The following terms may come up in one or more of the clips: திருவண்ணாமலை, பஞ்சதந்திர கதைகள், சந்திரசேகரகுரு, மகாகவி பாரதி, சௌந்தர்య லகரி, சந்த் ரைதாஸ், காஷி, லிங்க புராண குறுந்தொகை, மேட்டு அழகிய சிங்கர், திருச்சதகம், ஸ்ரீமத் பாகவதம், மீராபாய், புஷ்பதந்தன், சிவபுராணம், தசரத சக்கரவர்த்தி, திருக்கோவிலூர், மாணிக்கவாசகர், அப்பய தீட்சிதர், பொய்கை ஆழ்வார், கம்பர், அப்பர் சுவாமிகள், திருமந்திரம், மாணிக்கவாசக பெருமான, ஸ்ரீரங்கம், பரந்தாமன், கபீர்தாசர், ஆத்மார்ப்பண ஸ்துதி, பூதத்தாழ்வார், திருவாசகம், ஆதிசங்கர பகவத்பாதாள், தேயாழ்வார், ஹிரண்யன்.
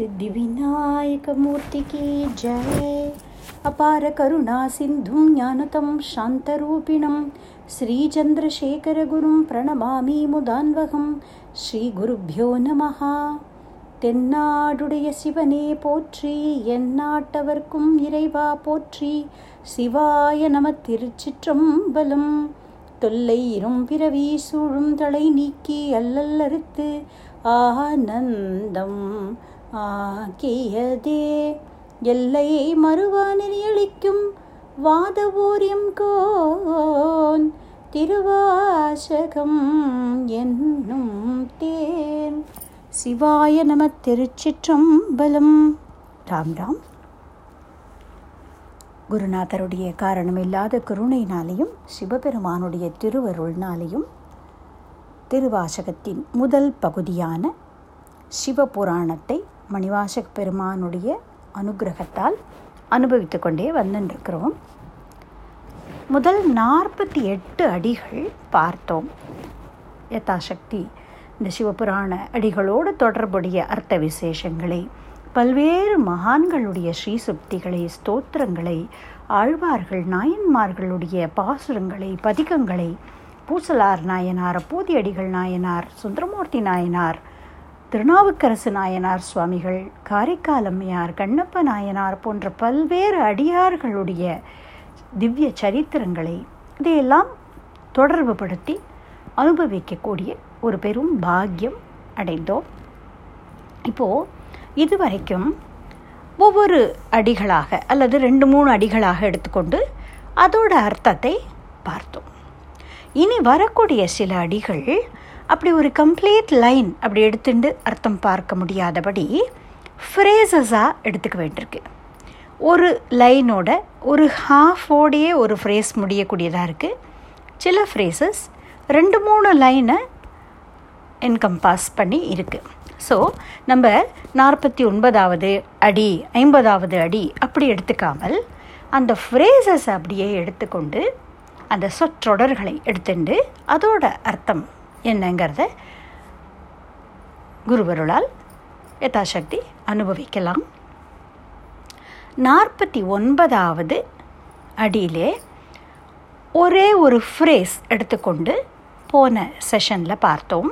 சித்தி விநாயக மூர்த்திக்கு ஜெய். அபார கருணா சிந்தும் ஞானதம் சாந்தரூபிணம் ஸ்ரீ சந்திரசேகரகுரும் பிரணமாமி முதான்வகம். ஸ்ரீ குருப்யோ நமஹா. தென்னாடுடைய சிவனே போற்றி, எந்நாட்டவர்க்கும் இறைவா போற்றி. சிவாய நம. திருச்சிற்றம்பலம். தொல்லையிரும் பிறவி சூழும் தலை நீக்கி அல்லல்லறுத்து ஆனந்தம் ஆக்கியதே. எல்லையை மறுவானியளிக்கும் வாதவோரியம் கோன் திருவாசகம் என்னும் தேன். சிவாய நம. திருச்சிற்றம்பலம். ராம் ராம். குருநாதருடைய காரணமில்லாத கருணையினாலேயும் சிவபெருமானுடைய திருவருள்னாலேயும் திருவாசகத்தின் முதல் பகுதியான சிவபுராணத்தை மணிவாசக பெருமானுடைய அனுகிரகத்தால் அனுபவித்து கொண்டே வந்துருக்கிறோம். முதல் 48 அடிகள் பார்த்தோம். யதாசக்தி இந்த சிவபுராண அடிகளோடு தொடர்புடைய அர்த்த விசேஷங்களை, பல்வேறு மகான்களுடைய ஸ்ரீசுப்திகளை, ஸ்தோத்திரங்களை, ஆழ்வார்கள் நாயன்மார்களுடைய பாசுரங்களை, பதிகங்களை, பூசலார் நாயனார், அப்போதியடிகள் நாயனார், சுந்தரமூர்த்தி நாயனார், திருநாவுக்கரசு நாயனார் சுவாமிகள், காரைக்காலம்மையார், கண்ணப்ப நாயனார் போன்ற பல்வேறு அடியார்களுடைய திவ்ய சரித்திரங்களை இதையெல்லாம் தொடர்பு படுத்தி அனுபவிக்கக்கூடிய ஒரு பெரும் பாக்கியம் அடைந்தோம். இப்போது இதுவரைக்கும் ஒவ்வொரு அடிகளாக அல்லது 2-3 அடிகளாக எடுத்துக்கொண்டு அதோட அர்த்தத்தை பார்த்தோம். இனி வரக்கூடிய சில அடிகள் அப்படி ஒரு கம்ப்ளீட் லைன் அப்படி எடுத்துட்டு அர்த்தம் பார்க்க முடியாதபடி ஃப்ரேசஸாக எடுத்துக்க வேண்டியிருக்கு. ஒரு லைனோட ஒரு ஹாஃபோடையே ஒரு ஃப்ரேஸ் முடியக்கூடியதாக இருக்குது. சில ஃப்ரேசஸ் 2-3 லைனை என்கம்பாஸ் பண்ணி இருக்குது. ஸோ நம்ம 49வது அடி, 50வது அடி அப்படி எடுத்துக்காமல் அந்த ஃப்ரேசஸ் அப்படியே எடுத்துக்கொண்டு அந்த சொற்றொடர்களை எடுத்துட்டு அதோட அர்த்தம் என்னங்கிறத குருவருளால் யதாசக்தி அனுபவிக்கலாம். 49வது அடியிலே ஒரே ஒரு ஃப்ரேஸ் எடுத்துக்கொண்டு போன செஷனில் பார்த்தோம்.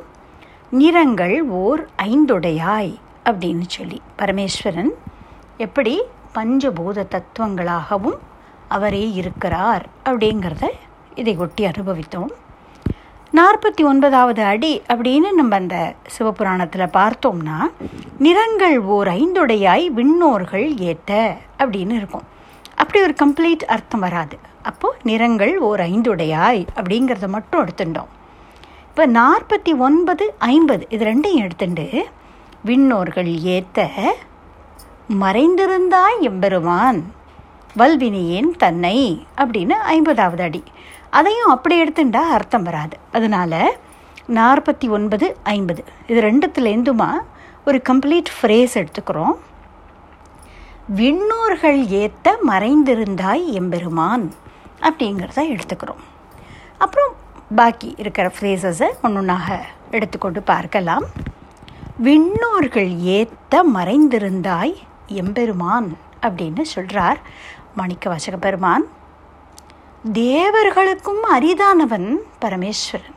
நிறங்கள் ஓர் 5உடையாய் அப்படின்னு சொல்லி பரமேஸ்வரன் எப்படி பஞ்சபூத தத்துவங்களாகவும் அவரே இருக்கிறார் அப்படிங்கிறத இதை ஒட்டி அனுபவித்தோம். 49வது அடி அப்படின்னு நம்ம அந்த சிவபுராணத்தில் பார்த்தோம்னா, நிறங்கள் ஓர் 5உடையாய் விண்ணோர்கள் ஏத்த அப்படின்னு இருக்கும். அப்படி ஒரு கம்ப்ளீட் அர்த்தம் வராது. அப்போது நிறங்கள் ஓர் 5உடையாய் அப்படிங்கிறத மட்டும் எடுத்துட்டோம். இப்போ 49, 50 இது ரெண்டையும் எடுத்துட்டு விண்ணோர்கள் ஏத்த மறைந்திருந்தாய் எம்பெருமான் வல்வினியேன் தன்னை அப்படின்னு 50வது அடி அதையும் அப்படி எடுத்துட்டா அர்த்தம் வராது. அதனால 49, 50 இது ரெண்டுத்துலேருந்துமா ஒரு கம்ப்ளீட் ஃப்ரேஸ் எடுத்துக்கிறோம். விண்ணோர்கள் ஏத்த மறைந்திருந்தாய் எம்பெருமான் அப்படிங்கிறத எடுத்துக்கிறோம். அப்புறம் பாக்கி இருக்கிற ஃப்ரேசஸை ஒன்றுனாக எடுத்துக்கொண்டு பார்க்கலாம். விண்ணோர்கள் ஏத்த மறைந்திருந்தாய் எம்பெருமான் அப்படின்னு சொல்கிறார் மாணிக்கவாசக பெருமான். தேவர்களுக்கும் அரிதானவன் பரமேஸ்வரன்.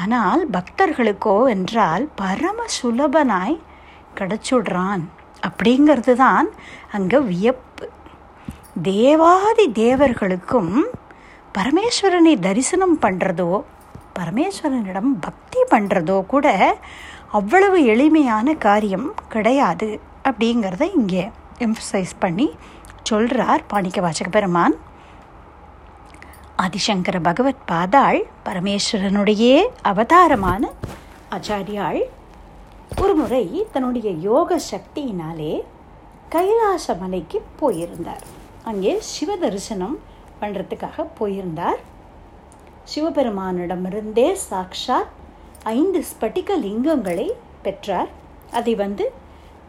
ஆனால் பக்தர்களுக்கோ என்றால் பரம சுலபனாய் கிடச்சுடுறான் அப்படிங்கிறது தான் அங்கே வியப்பு. தேவாதி தேவர்களுக்கும் பரமேஸ்வரனை தரிசனம் பண்ணுறதோ, பரமேஸ்வரனிடம் பக்தி பண்ணுறதோ கூட அவ்வளவு எளிமையான காரியம் கிடையாது அப்படிங்கிறத இங்கே எம்ஃபசைஸ் பண்ணி சொல்கிறார் மாணிக்கவாசக பெருமான். ஆதிசங்கர பகவத்பாதாள் பரமேஸ்வரனுடைய அவதாரமான ஆச்சாரியாள் ஒரு முறை தன்னுடைய யோக சக்தியினாலே கைலாச மலைக்கு போயிருந்தார். அங்கே சிவ தரிசனம் பண்ணுறதுக்காக போயிருந்தார். சிவபெருமானிடமிருந்தே சாக்ஷாத் 5 ஸ்பட்டிக லிங்கங்களை பெற்றார். அதை வந்து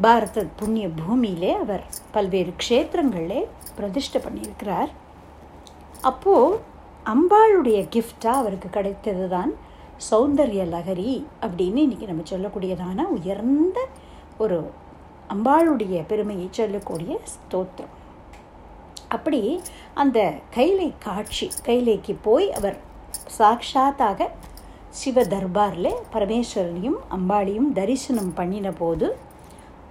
பாரத புண்ணிய பூமியிலே அவர் பல்வேறு க்ஷேத்திரங்களே பிரதிஷ்டை பண்ணியிருக்கிறார். அப்போது அம்பாளுடைய கிஃப்டாக அவருக்கு கிடைத்தது தான் சௌந்தர்ய லகரி அப்படின்னு இன்றைக்கி நம்ம சொல்லக்கூடியதான உயர்ந்த ஒரு அம்பாளுடைய பெருமையை சொல்லக்கூடிய ஸ்தோத்திரம். அப்படி அந்த கைலை காட்சி, கைலைக்கு போய் அவர் சாட்சாத்தாக சிவ தர்பாரில் பரமேஸ்வரனையும் அம்பாளையும் தரிசனம் பண்ணின போது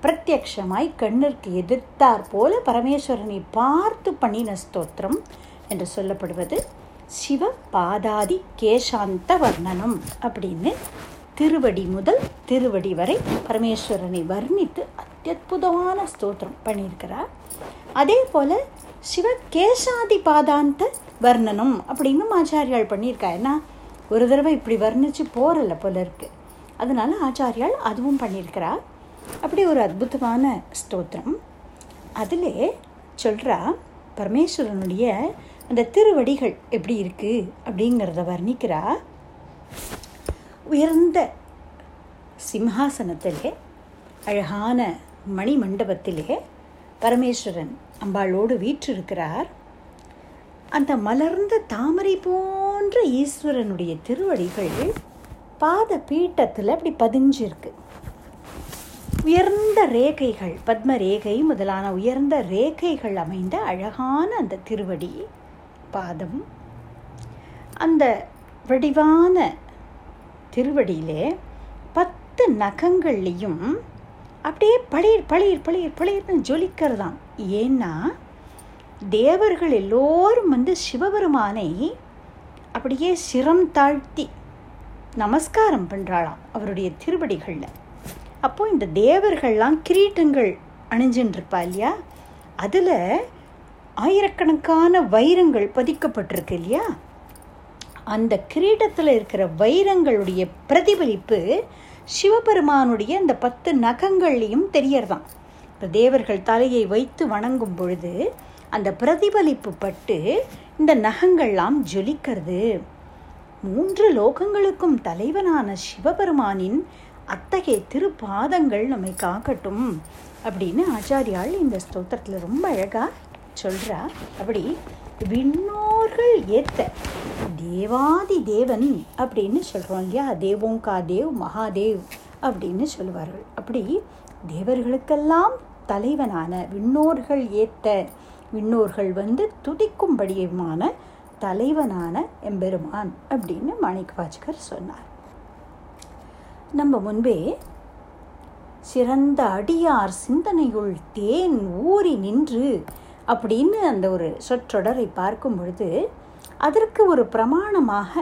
பிரத்யக்ஷமாய் கண்ணிற்கு எதிர்த்தார் போல பரமேஸ்வரனை பார்த்து பண்ணின ஸ்தோத்திரம் என்று சொல்லப்படுவது சிவ பாதாதி கேசாந்த வர்ணனம் அப்படின்னு திருவடி முதல் திருவடி வரை பரமேஸ்வரனை வர்ணித்து அத்தியுதமான ஸ்தோத்திரம் பண்ணியிருக்கிறார். அதே போல் சிவ கேசாதி பாதாந்த வர்ணனம் அப்படின்னு ஆச்சாரியால் பண்ணியிருக்கா. ஏன்னா ஒரு தடவை இப்படி வர்ணித்து போறல போல இருக்குது, அதனால் ஆச்சாரியால் அதுவும் பண்ணியிருக்கிறா. அப்படி ஒரு அற்புதமான ஸ்தோத்திரம். அதில் சொல்கிறா பரமேஸ்வரனுடைய அந்த திருவடிகள் எப்படி இருக்குது அப்படிங்கிறத வர்ணிக்கிறா. உயர்ந்த சிம்ஹாசனத்திலே அழகான மணி மண்டபத்திலே பரமேஸ்வரன் அம்பாளோடு வீற்றிருக்கிறார். அந்த மலர்ந்த தாமரை போன்ற ஈஸ்வரனுடைய திருவடிகள் பாத பீட்டத்தில் அப்படி பதிஞ்சிருக்கு. உயர்ந்த ரேகைகள், பத்ம ரேகை முதலான உயர்ந்த ரேகைகள் அமைந்த அழகான அந்த திருவடி பாதம், அந்த வடிவான திருவடியிலே 10 நகங்கள்லையும் அப்படியே பளிர் பளிர் பளிர் பளிர்னு ஜொலிக்கிறதாம். ஏன்னா தேவர்கள் எல்லோரும் சிவபெருமானை அப்படியே சிரம் தாழ்த்தி நமஸ்காரம் பண்ணுறாளாம் அவருடைய திருவடிகளில். அப்போது இந்த தேவர்கள்லாம் கிரீட்டங்கள் அணிஞ்சின்றிருப்பா இல்லையா, அதில் ஆயிரக்கணக்கான வைரங்கள் பதிக்கப்பட்டிருக்கு இல்லையா, அந்த கிரீடத்தில் இருக்கிற வைரங்களுடைய பிரதிபலிப்பு சிவபெருமானுடைய அந்த 10 நகங்கள்லையும் தெரியறதான். இப்போ தேவர்கள் தலையை வைத்து வணங்கும் பொழுது அந்த பிரதிபலிப்பு பட்டு இந்த நகங்கள்லாம் ஜொலிக்கிறது. 3 லோகங்களுக்கும் தலைவனான சிவபெருமானின் அத்தகைய திருப்பாதங்கள் நம்மை காக்கட்டும் அப்படின்னு ஆச்சாரியால் இந்த ஸ்தோத்திரத்தில் ரொம்ப அழகாக சொல்கிறா. அப்படி விண்ணோர்கள் ஏற்ற தேவாதி தேவன் அப்படின்னு சொல்கிறோம் இல்லையா, தேவோங்கா தேவ் மகாதேவ் அப்படின்னு சொல்லுவார்கள். அப்படி தேவர்களுக்கெல்லாம் தலைவனான விண்ணோர்கள் ஏற்ற, விண்ணோர்கள் துதிக்கும்படியுமான தலைவனான எம்பெருமான் அப்படின்னு மாணிக்கவாசகர் சொன்னார். நம்ம முன்பே சிறந்த அடியார் சிந்தனையுள் தேன் ஊறி நின்று அப்படின்னு அந்த ஒரு சொற்றொடரை பார்க்கும் பொழுது அதற்கு ஒரு பிரமாணமாக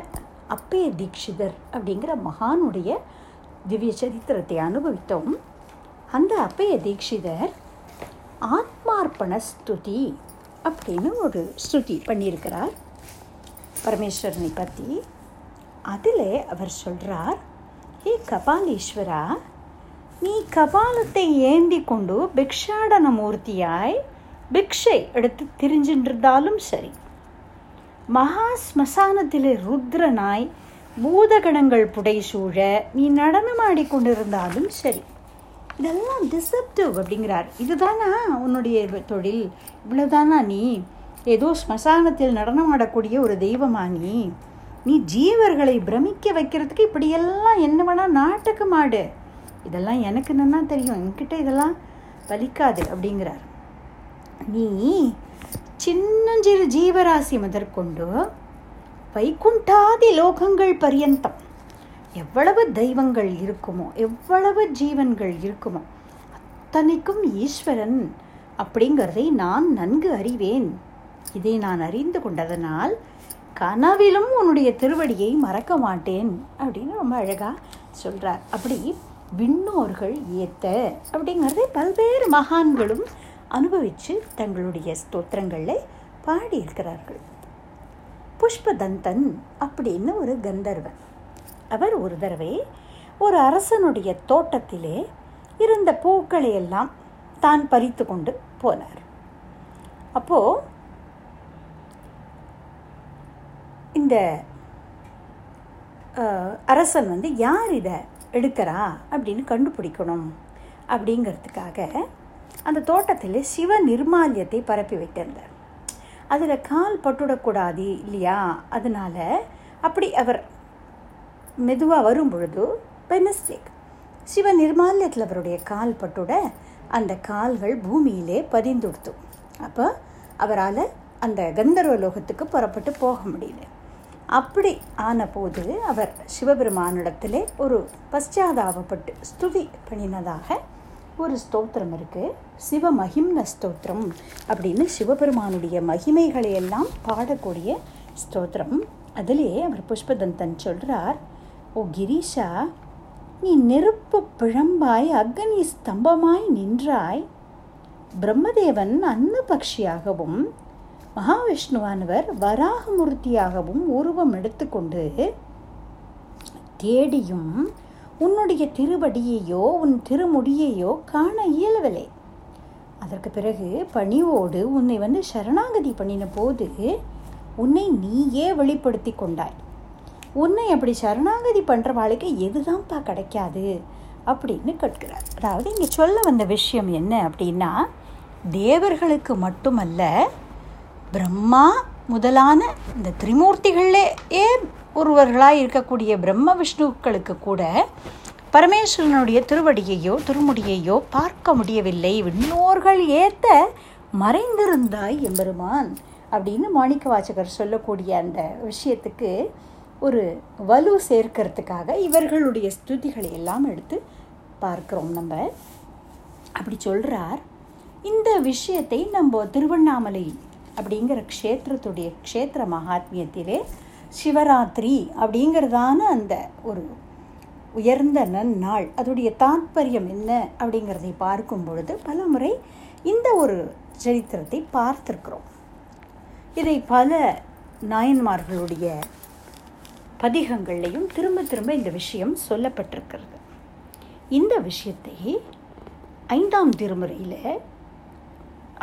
அப்பய தீட்சிதர் அப்படிங்கிற மகானுடைய திவ்ய சரித்திரத்தை அனுபவித்தோம். அந்த அப்பய தீட்சிதர் ஆத்மார்ப்பண ஸ்துதி அப்படின்னு ஒரு ஸ்துதி பண்ணியிருக்கிறார் பரமேஸ்வரனை பற்றி. அதில் அவர் சொல்கிறார், ஹே கபாலீஸ்வரா, நீ கபாலத்தை ஏந்தி கொண்டு பிக்ஷாடன மூர்த்தியாய் பிக்ஷை எடுத்து திரிஞ்சின்றிருந்தாலும் சரி, மகா ஸ்மசானத்திலே ருத்ரனாய் பூதகணங்கள் புடைசூழ நீ நடனமாடி கொண்டிருந்தாலும் சரி, இதெல்லாம் டிசப்டிவ் அப்படிங்கிறார். இதுதானா உன்னுடைய தொழில், இவ்வளவுதானா நீ, ஏதோ ஸ்மசானத்தில் நடனமாடக்கூடிய ஒரு தெய்வமா நீ, நீ ஜீவர்களை பிரமிக்க வைக்கிறதுக்கு இப்படியெல்லாம் என்ன வேணால் நாட்டுக்கும் ஆடு, இதெல்லாம் எனக்கு என்னன்னா தெரியும், என்கிட்ட இதெல்லாம் வலிக்காது அப்படிங்கிறார். நீ சின்னஞ்சிறு ஜீவராசி முதற்கொண்டு வைகுண்டாதி லோகங்கள் பரியந்தம் எவ்வளவு தெய்வங்கள் இருக்குமோ, எவ்வளவு ஜீவன்கள் இருக்குமோ அத்தனைக்கும் ஈஸ்வரன் அப்படிங்கிறதை நான் நன்கு அறிவேன். இதை நான் அறிந்து கொண்டதனால் கனவிலும் உன்னுடைய திருவடியை மறக்க மாட்டேன் அப்படின்னு ரொம்ப அழகாக சொல்கிறார். அப்படி விண்ணோர்கள் ஏத்த அப்படிங்கிறதை பல்வேறு மகான்களும் அனுபவித்து தங்களுடைய ஸ்தோத்திரங்களில் பாடியிருக்கிறார்கள். புஷ்பதந்தன் அப்படின்னு ஒரு கந்தர்வன், அவர் ஒரு தடவை ஒரு அரசனுடைய தோட்டத்திலே இருந்த பூக்களை எல்லாம் தான் பறித்து கொண்டு போனார். அப்போது இந்த அரசன் யார் இதை எடுக்கிறா அப்படின்னு கண்டுபிடிக்கணும் அப்படிங்கிறதுக்காக அந்த தோட்டத்தில் சிவ நிர்மால்யத்தை பரப்பி வைத்திருந்தார். அதில் கால் பட்டுடக்கூடாது இல்லையா, அதனால் அப்படி அவர் மெதுவாக வரும் பொழுது பை மிஸ்டேக் சிவ நிர்மால்யத்தில் அவருடைய கால் பட்டுட அந்த கால்கள் பூமியிலே பதிந்துடுத்து. அப்போ அவரால் அந்த கந்தர்வ லோகத்துக்கு புறப்பட்டு போக முடியல. அப்படி ஆன போது அவர் சிவபெருமானிடத்திலே ஒரு பச்சாதாபப்பட்டு ஸ்துதி பண்ணினதாக ஒரு ஸ்தோத்திரம் இருக்குது. சிவ மகிம்ன ஸ்தோத்திரம் அப்படின்னு சிவபெருமானுடைய மகிமைகளை எல்லாம் பாடக்கூடிய ஸ்தோத்திரம். அதிலே அவர் புஷ்பதந்தன் சொல்கிறார், ஓ கிரீஷா, நீ நெருப்பு பிழம்பாய், அக்னி ஸ்தம்பமாய் நின்றாய். பிரம்மதேவன் அன்னபக்ஷியாகவும் மகாவிஷ்ணுவானவர் வராகமூர்த்தியாகவும் உருவம் எடுத்துக்கொண்டு தேடியும் உன்னுடைய திருவடியையோ உன் திருமுடியையோ காண இயலவில்லை. அதற்கு பிறகு பணிவோடு உன்னை சரணாகதி பண்ணின போது உன்னை நீயே வெளிப்படுத்தி கொண்டாய். உன்னை அப்படி சரணாகதி பண்ணுற வாழ்க்கை எதுதான்ப்பா கிடைக்காது அப்படின்னு கேட்கிறார். அதாவது இங்கே சொல்ல வந்த விஷயம் என்ன அப்படின்னா, தேவர்களுக்கு மட்டுமல்ல, பிரம்மா முதலான இந்த திரிமூர்த்திகளிலேயே ஒருவர்களாக இருக்கக்கூடிய பிரம்ம விஷ்ணுக்களுக்கு கூட பரமேஸ்வரனுடைய திருவடியையோ திருமுடியையோ பார்க்க முடியவில்லை. விண்ணோர்கள் ஏத்த மறைந்திருந்தாய் எம்பெருமான் அப்படின்னு மாணிக்கவாசகர் சொல்லக்கூடிய அந்த விஷயத்துக்கு ஒரு வலு சேர்க்கறதுக்காக இவர்களுடைய ஸ்துதிகளை எல்லாம் எடுத்து பார்க்குறோம் நம்ம. அப்படி சொல்கிறார். இந்த விஷயத்தை நம்ம திருவண்ணாமலை அப்படிங்கிற க்ஷேத்திரத்துடைய க்ஷேத்திர மகாத்மியத்திலே சிவராத்திரி அப்படிங்கிறதான அந்த ஒரு உயர்ந்த நன்னாள், அதோடைய தாற்பயம் என்ன அப்படிங்கிறதை பார்க்கும் பொழுது பல முறை இந்த ஒரு சரித்திரத்தை பார்த்துருக்குறோம். இதை பல நாயன்மார்களுடைய பதிகங்கள்லையும் திரும்ப திரும்ப இந்த விஷயம் சொல்லப்பட்டிருக்கிறது. இந்த விஷயத்தை 5ஆம் திருமுறையில்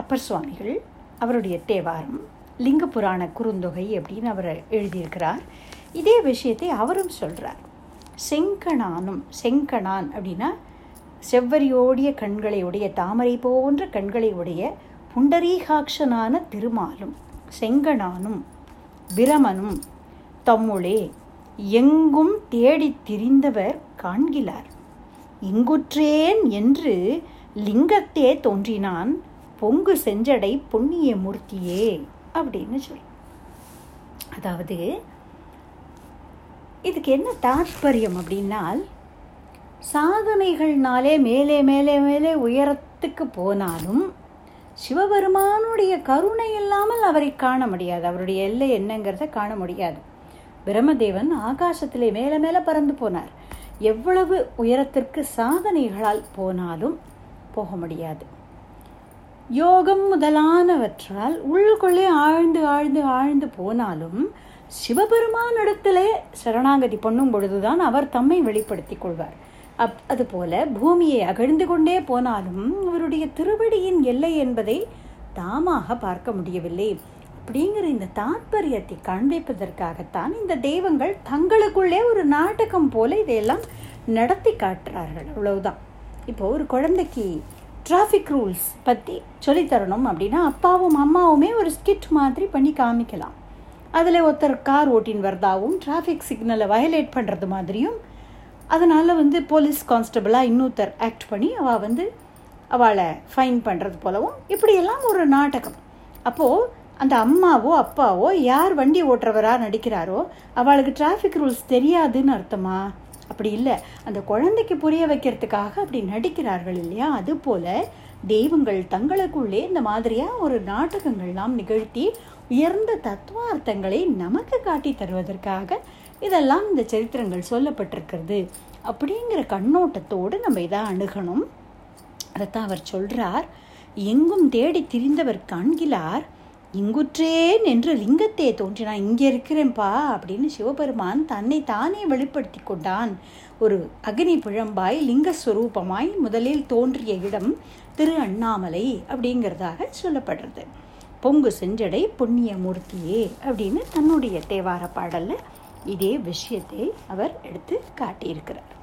அப்பர் சுவாமிகள் அவருடைய தேவாரம் லிங்க புராண குறுந்தொகை அப்படின்னு அவர் எழுதியிருக்கிறார். இதே விஷயத்தை அவரும் சொல்கிறார். செங்கணானும், செங்கணான் அப்படின்னா செவ்வரியோடைய கண்களை உடைய, தாமரை போன்ற கண்களை உடைய புண்டரீகாட்சனான திருமாலும், செங்கணானும் பிரமனும் தம்முளே எங்கும் தேடி திரிந்தவர் காண்கிறார். இங்குற்றேன் என்று லிங்கத்தே தோன்றினான் பொங்கு செஞ்சடை பொன்னிய மூர்த்தியே அப்படின்னு சொல்லி. அதாவது இதுக்கு என்ன தாற்பயம் அப்படின்னால், சாதனைகள்னாலே மேலே மேலே மேலே உயரத்துக்கு போனாலும் சிவபெருமானுடைய கருணை இல்லாமல் அவரை காண முடியாது. அவருடைய எல்லை என்னங்கிறத காண முடியாது. பிரம்மதேவன் ஆகாசத்திலே மேலே மேலே பறந்து போனார். எவ்வளவு உயரத்திற்கு சாதனைகளால் போனாலும் போக முடியாது. யோகம் முதலானவற்றால் உள்ளுக்குள்ளே ஆழ்ந்து ஆழ்ந்து ஆழ்ந்து போனாலும் சிவபெருமானிடத்திலே சரணாகதி பண்ணும் பொழுதுதான் அவர் தம்மை வெளிப்படுத்தி கொள்வார். அதுபோல பூமியை அகழ்ந்து கொண்டே போனாலும் அவருடைய திருவடியின் எல்லை என்பதை தாமாக பார்க்க முடியவில்லை. அப்படிங்கிற இந்த தாற்பயத்தை காண்பிப்பதற்காகத்தான் இந்த தெய்வங்கள் தங்களுக்குள்ளே ஒரு நாடகம் போல இதையெல்லாம் நடத்தி காட்டுறார்கள். அவ்வளவுதான். இப்போ ஒரு குழந்தைக்கு டிராஃபிக் ரூல்ஸ் பற்றி சொல்லித்தரணும் அப்படின்னா அப்பாவும் அம்மாவுமே ஒரு ஸ்கிட் மாதிரி பண்ணி காமிக்கலாம். அதில் ஒருத்தர் கார் ஓட்டின்னு வரதாவும் டிராஃபிக் சிக்னலை வயலேட் பண்ணுறது மாதிரியும், அதனால் போலீஸ் கான்ஸ்டபிளாக இன்னொருத்தர் ஆக்ட் பண்ணி அவள் அவளை ஃபைன் பண்ணுறது போலவும், இப்படியெல்லாம் ஒரு நாடகம். அப்போது அந்த அம்மாவோ அப்பாவோ யார் வண்டி ஓட்டுறவராக நடிக்கிறாரோ அவளுக்கு டிராஃபிக் ரூல்ஸ் தெரியாதுன்னு அர்த்தமா? அப்படி இல்லை. அந்த குழந்தைக்கு புரிய வைக்கிறதுக்காக அப்படி நடிக்கிறார்கள் இல்லையா? அதுபோல் தெய்வங்கள் தங்களுக்குள்ளே இந்த மாதிரியாக ஒரு நாடகங்கள்லாம் நிகழ்த்தி உயர்ந்த தத்துவார்த்தங்களை நமக்கு காட்டி தருவதற்காக இதெல்லாம் இந்த சரித்திரங்கள் சொல்லப்பட்டிருக்கிறது. அப்படிங்கிற கண்ணோட்டத்தோடு நம்ம இதை அணுகணும். அதைத்தான் அவர் சொல்கிறார். எங்கும் தேடி திரிந்தவர் காண்கிறார். இங்குற்றேன் என்று லிங்கத்தே தோன்றி, நான் இங்கே இருக்கிறேன்ப்பா அப்படின்னு சிவபெருமான் தன்னை தானே வெளிப்படுத்தி கொண்டான். ஒரு அக்னி பிழம்பாய் லிங்கஸ்வரூபமாய் முதலில் தோன்றிய இடம் திரு அண்ணாமலை அப்படிங்கிறதாக சொல்லப்படுறது. பொங்கு செஞ்சடை புண்ணிய மூர்த்தியே அப்படின்னு தன்னுடைய தேவார பாடலில் இதே விஷயத்தை அவர் எடுத்து காட்டியிருக்கிறார்.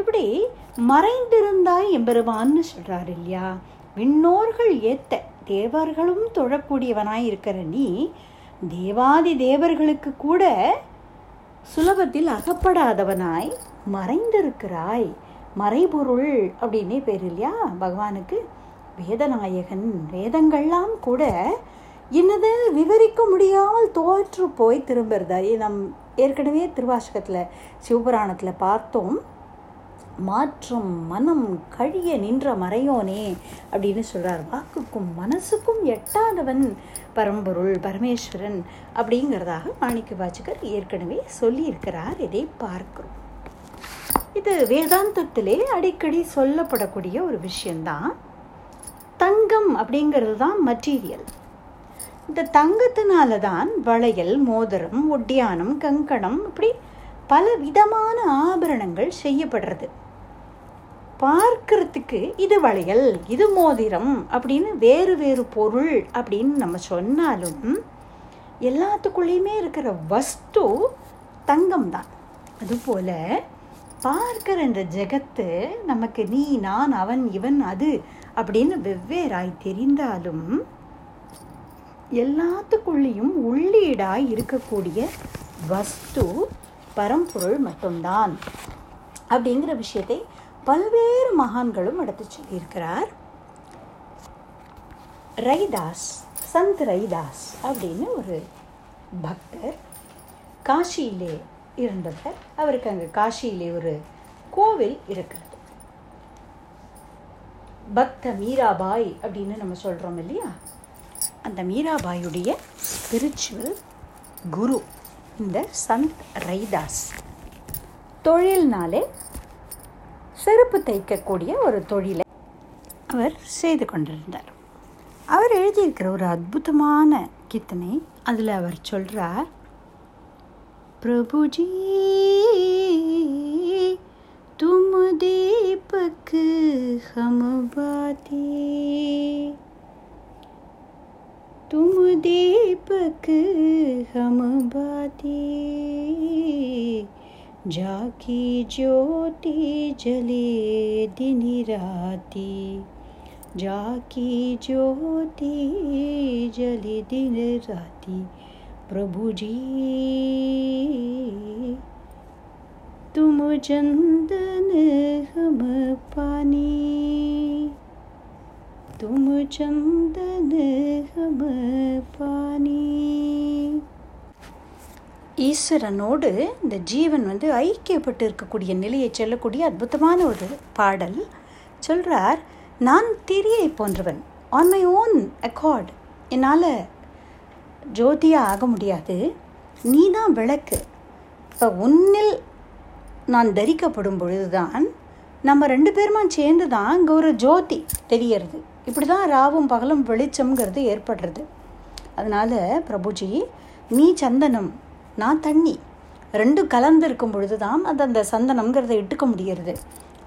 இப்படி மறைந்திருந்தாய் எம்பெருமான்னு சொல்கிறார் இல்லையா? விண்ணோர்கள் ஏற்ற தேவர்களும் தொழக்கூடியவனாய் இருக்கிற நீ தேவாதி தேவர்களுக்கு கூட சுலபத்தில் அகப்படாதவனாய் மறைந்திருக்கிறாய். மறைபொருள் அப்படின்னே பேர் இல்லையா பகவானுக்கு. வேதநாயகன், வேதங்கள்லாம் கூட என்னது விவரிக்க முடியாமல் தோற்று போய் திரும்புறதாய் நம் ஏற்கனவே திருவாசகத்தில் சிவபுராணத்தில் பார்த்தோம். மாற்றும் மனம் கழிய நின்ற மறையோனே அப்படின்னு சொல்கிறார். வாக்குக்கும் மனசுக்கும் எட்டாதவன் பரம்பொருள் பரமேஸ்வரன் அப்படிங்கிறதாக மாணிக்கவாசகர் ஏற்கனவே சொல்லியிருக்கிறார். இதை பார்க்கிறோம். இது வேதாந்தத்திலே அடிக்கடி சொல்லப்படக்கூடிய ஒரு விஷயந்தான். தங்கம் அப்படிங்கிறது தான் மெட்டீரியல். இந்த தங்கத்தினால தான் வளையல், மோதிரம், ஒட்டியானம், கங்கணம் இப்படி பல விதமான ஆபரணங்கள் செய்யப்படுறது. பார்க்கறதுக்கு இது வளையல், இது மோதிரம் அப்படின்னு வேறு வேறு பொருள் அப்படின்னு நம்ம சொன்னாலும் எல்லாத்துக்குள்ளேயுமே இருக்கிற வஸ்து தங்கம் தான். அதுபோல் பார்க்கிற இந்த ஜெகத்து நமக்கு நீ, நான், அவன், இவன், அது அப்படின்னு வெவ்வேறாய் தெரிந்தாலும் எல்லாத்துக்குள்ளேயும் உள்ளீடாய் இருக்கக்கூடிய வஸ்து பரம்பொருள் மட்டும்தான் அப்படிங்கிற விஷயத்தை பல்வேறு மகான்களும் எடுத்து சொல்லியிருக்கிறார். ரைதாஸ், சந்த் ரைதாஸ் அப்படின்னு ஒரு பக்தர் காஷியிலே இருந்தவர். அவருக்கு அங்கே காஷியிலே ஒரு கோவில் இருக்கிறது. பக்த மீராபாய் அப்படின்னு நம்ம சொல்கிறோம் இல்லையா, அந்த மீராபாயுடைய ஸ்பிரிச்சுவல் குரு இந்த சந்த் ரைதாஸ். தொழில்னாலே செருப்பு தைக்கக்கூடிய ஒரு தொழிலை அவர் செய்து கொண்டிருந்தார். அவர் எழுதியிருக்கிற ஒரு அற்புதமான கீர்த்தனை, அதில் அவர் சொல்கிறார், பிரபுஜி தும் தீபக் ஹம் பாதி तुम दीपक हम बाती जाकी ज्योति जले दिन राती जाकी ज्योति जले दिन राती प्रभु जी तुम चंदन हम पानी तुम चंदन हम பாணி. ஈஸ்வரனோடு இந்த ஜீவன் ஐக்கியப்பட்டு இருக்கக்கூடிய நிலையை சொல்லக்கூடிய அற்புதமான ஒரு பாடல். சொல்கிறார், நான் திரியை போன்றவன், ஆன் மை ஓன் அக்கார்ட், என்னால் ஜோதியாக ஆக முடியாது, நீ தான் விளக்கு. இப்போ உன்னில் நான் தரிக்கப்படும் பொழுதுதான் நம்ம ரெண்டு பேருமா சேர்ந்து தான் அங்கே ஒரு ஜோதி தெரியறது. இப்படி தான் ராவும் பகலும் வெளிச்சம்ங்கிறது ஏற்படுறது. அதனால் பிரபுஜி நீ சந்தனம், நான் தண்ணி, ரெண்டும் கலந்து இருக்கும் பொழுது தான் அது அந்த சந்தனம்ங்கிறத இட்டுக்க முடியறது.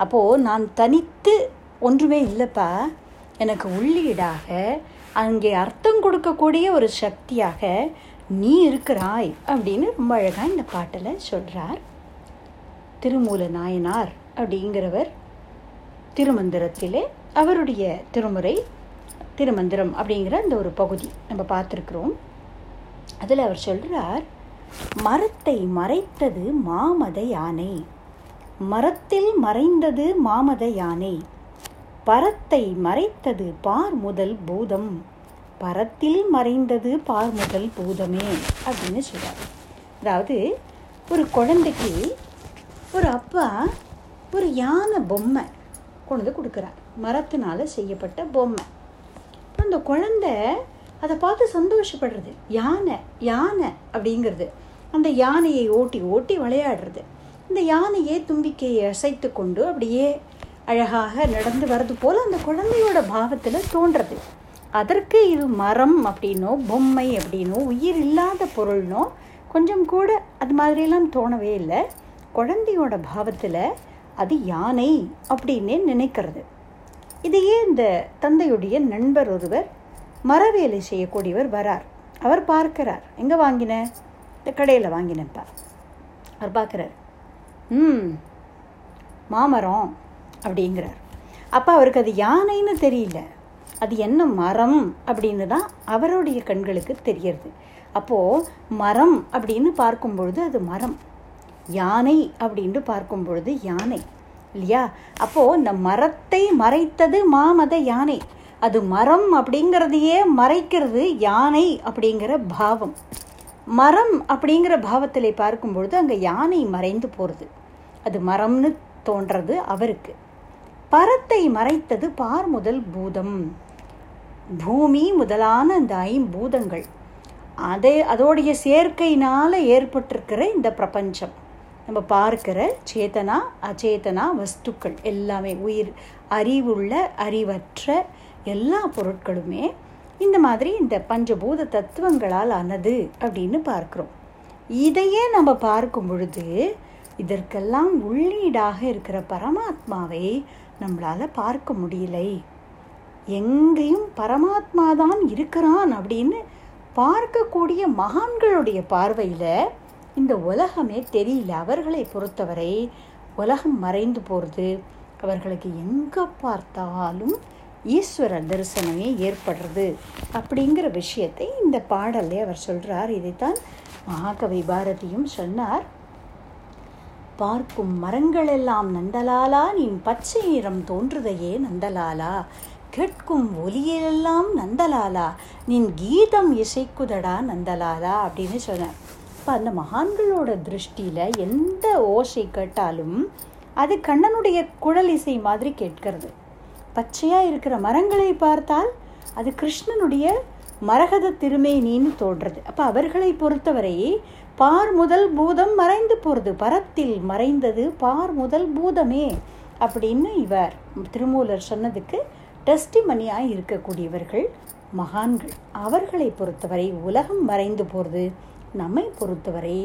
அப்போது நான் தனித்து ஒன்றுமே இல்லைப்பா, எனக்கு உள்ளீடாக அங்கே அர்த்தம் கொடுக்கக்கூடிய ஒரு சக்தியாக நீ இருக்கிறாய் அப்படின்னு ரொம்ப அழகாக இந்த பாட்டில் சொல்கிறார். திருமூல நாயனார் அப்படிங்கிறவர் திருமந்திரத்திலே அவருடைய திருமுறை திருமந்திரம் அப்படிங்கிற அந்த ஒரு பகுதி நம்ம பார்த்துருக்குறோம். அதில் அவர் சொல்கிறார், மரத்தை மறைத்தது மாமத யானை, மரத்தில் மறைந்தது மாமத யானை, பரத்தை மறைத்தது பார் முதல் பூதம், பரத்தில் மறைந்தது பார் முதல் பூதமே அப்படின்னு சொல்கிறார். அதாவது ஒரு குழந்தைக்கு ஒரு அப்பா ஒரு யானை பொம்மை கொண்டு வந்து கொடுக்குறார், மரத்தினால் செய்யப்பட்ட பொம்மை. அந்த குழந்தை அதை பார்த்து சந்தோஷப்படுறது, யானை யானை அப்படிங்கிறது. அந்த யானையை ஓட்டி ஓட்டி விளையாடுறது, இந்த யானையே தும்பிக்கையை அசைத்து கொண்டு அப்படியே அழகாக நடந்து வர்றது போல் அந்த குழந்தையோட பாவத்தில் தோன்றது. அதற்கு இது மரம் அப்படின்னோ பொம்மை அப்படின்னோ உயிர் இல்லாத பொருள்னோ கொஞ்சம் கூட அது மாதிரியெல்லாம் தோணவே இல்லை. குழந்தையோட பாவத்தில் அது யானை அப்படின்னே நினைக்கிறது. இதையே இந்த தந்தையுடைய நண்பர் ஒருவர், மரவேலை செய்யக்கூடியவர் வரார். அவர் பார்க்கிறார், எங்கே வாங்கின? இந்த கடையில் வாங்கினப்பா. அவர் பார்க்குறார், மாமரம் அப்படிங்கிறார். அப்போ அவருக்கு அது யானைன்னு தெரியல, அது என்ன மரம் அப்படின்னு தான் அவருடைய கண்களுக்கு தெரியறது. அப்போது மரம் அப்படின்னு பார்க்கும்பொழுது அது மரம், யானை அப்படின்ட்டு பார்க்கும்பொழுது யானை, இல்லையா? அப்போது இந்த மரத்தை மறைத்தது மாமத யானை. அது மரம் அப்படிங்கிறதையே மறைக்கிறது யானை அப்படிங்கிற பாவம். மரம் அப்படிங்கிற பாவத்தில் பார்க்கும்பொழுது அங்கே யானை மறைந்து போகிறது, அது மரம்னு தோன்றது அவருக்கு. பரத்தை மறைத்தது பார் முதல் பூதம், பூமி முதலான இந்த ஐம்பூதங்கள், அதோடைய சேர்க்கையினால் ஏற்பட்டிருக்கிற இந்த பிரபஞ்சம், நம்ம பார்க்கிற சேதனா அச்சேதனா வஸ்துக்கள் எல்லாமே, உயிர், அறிவுள்ள அறிவற்ற எல்லா பொருட்களுமே இந்த மாதிரி இந்த பஞ்சபூத தத்துவங்களால் ஆனது அப்படின்னு பார்க்குறோம். இதையே நம்ம பார்க்கும் பொழுது இதற்கெல்லாம் உள்ளீடாக இருக்கிற பரமாத்மாவை நம்மளால் பார்க்க முடியலை. எங்கேயும் பரமாத்மாதான் இருக்கிறான் அப்படின்னு பார்க்கக்கூடிய மகான்களுடைய பார்வையில் இந்த உலகமே தெரியல. அவர்களை பொறுத்தவரை உலகம் மறைந்து போகிறது, அவர்களுக்கு எங்கே பார்த்தாலும் ஈஸ்வர தரிசனமே ஏற்படுறது அப்படிங்கிற விஷயத்தை இந்த பாடலே அவர் சொல்கிறார். இதைத்தான் மகாகவி பாரதியும் சொன்னார். பார்க்கும் மரங்களெல்லாம் நந்தலாலா, நின் பச்சை நிறம் தோன்றுதையே நந்தலாலா, கேட்கும் ஒலியிலெல்லாம் நந்தலாலா, நின் கீதம் இசைக்குதடா நந்தலாலா அப்படின்னு சொன்னார். இப்போ அந்த மகான்களோட திருஷ்டியில் எந்த ஓசை கேட்டாலும் அது கண்ணனுடைய குழல் இசை மாதிரி கேட்கிறது. பச்சையாக இருக்கிற மரங்களை பார்த்தால் அது கிருஷ்ணனுடைய மரகத திருமேனின்னு தோன்றது. அப்போ அவர்களை பொறுத்தவரை பார் முதல் பூதம் மறைந்து போகிறது, பரத்தில் மறைந்தது பார் முதல் பூதமே அப்படின்னு இவர் திருமூலர் சொன்னதுக்கு டெஸ்டிமனியாக இருக்கக்கூடியவர்கள் மகான்கள். அவர்களை பொறுத்தவரை உலகம் மறைந்து போகிறது, நம்மை பொறுத்தவரை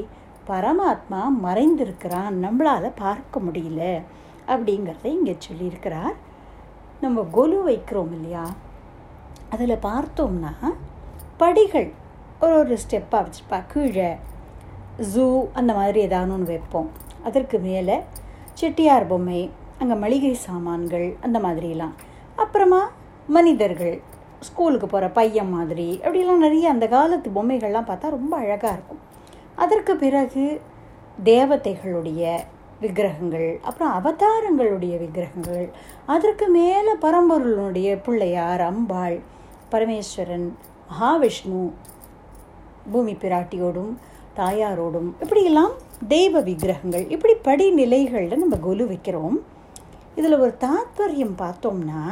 பரமாத்மா மறைந்திருக்கிறான், நம்மளால் பார்க்க முடியல அப்படிங்கிறத இங்கே சொல்லியிருக்கிறார். நம்ம கொலு வைக்கிறோம் இல்லையா, அதில் பார்த்தோம்னா படிகள் ஒரு ஒரு ஸ்டெப்பாக வச்சுப்பா, கீழே ஜூ அந்த மாதிரி ஏதாவது ஒன்று வைப்போம், அதற்கு மேலே செட்டியார் பொம்மை, அங்கே மளிகை சாமான்கள் அந்த மாதிரிலாம், அப்புறமா மனிதர்கள், ஸ்கூலுக்கு போகிற பையன் மாதிரி அப்படிலாம் நிறைய அந்த காலத்து பொம்மைகள்லாம் பார்த்தா ரொம்ப அழகாக இருக்கும். அதற்கு பிறகு தேவதைகளுடைய விக்கிரகங்கள், அப்புறம் அவதாரங்களுடைய விக்கிரகங்கள், அதற்கு மேலே பரம்பொருளுடைய பிள்ளையார், அம்பாள், பரமேஸ்வரன், மகாவிஷ்ணு பூமி பிராட்டியோடும் தாயாரோடும் இப்படியெல்லாம் தெய்வ விக்கிரகங்கள், இப்படி படிநிலைகளில் நம்ம கொலு வைக்கிறோம். இதில் ஒரு தாத்பரியம் பார்த்தோம்னா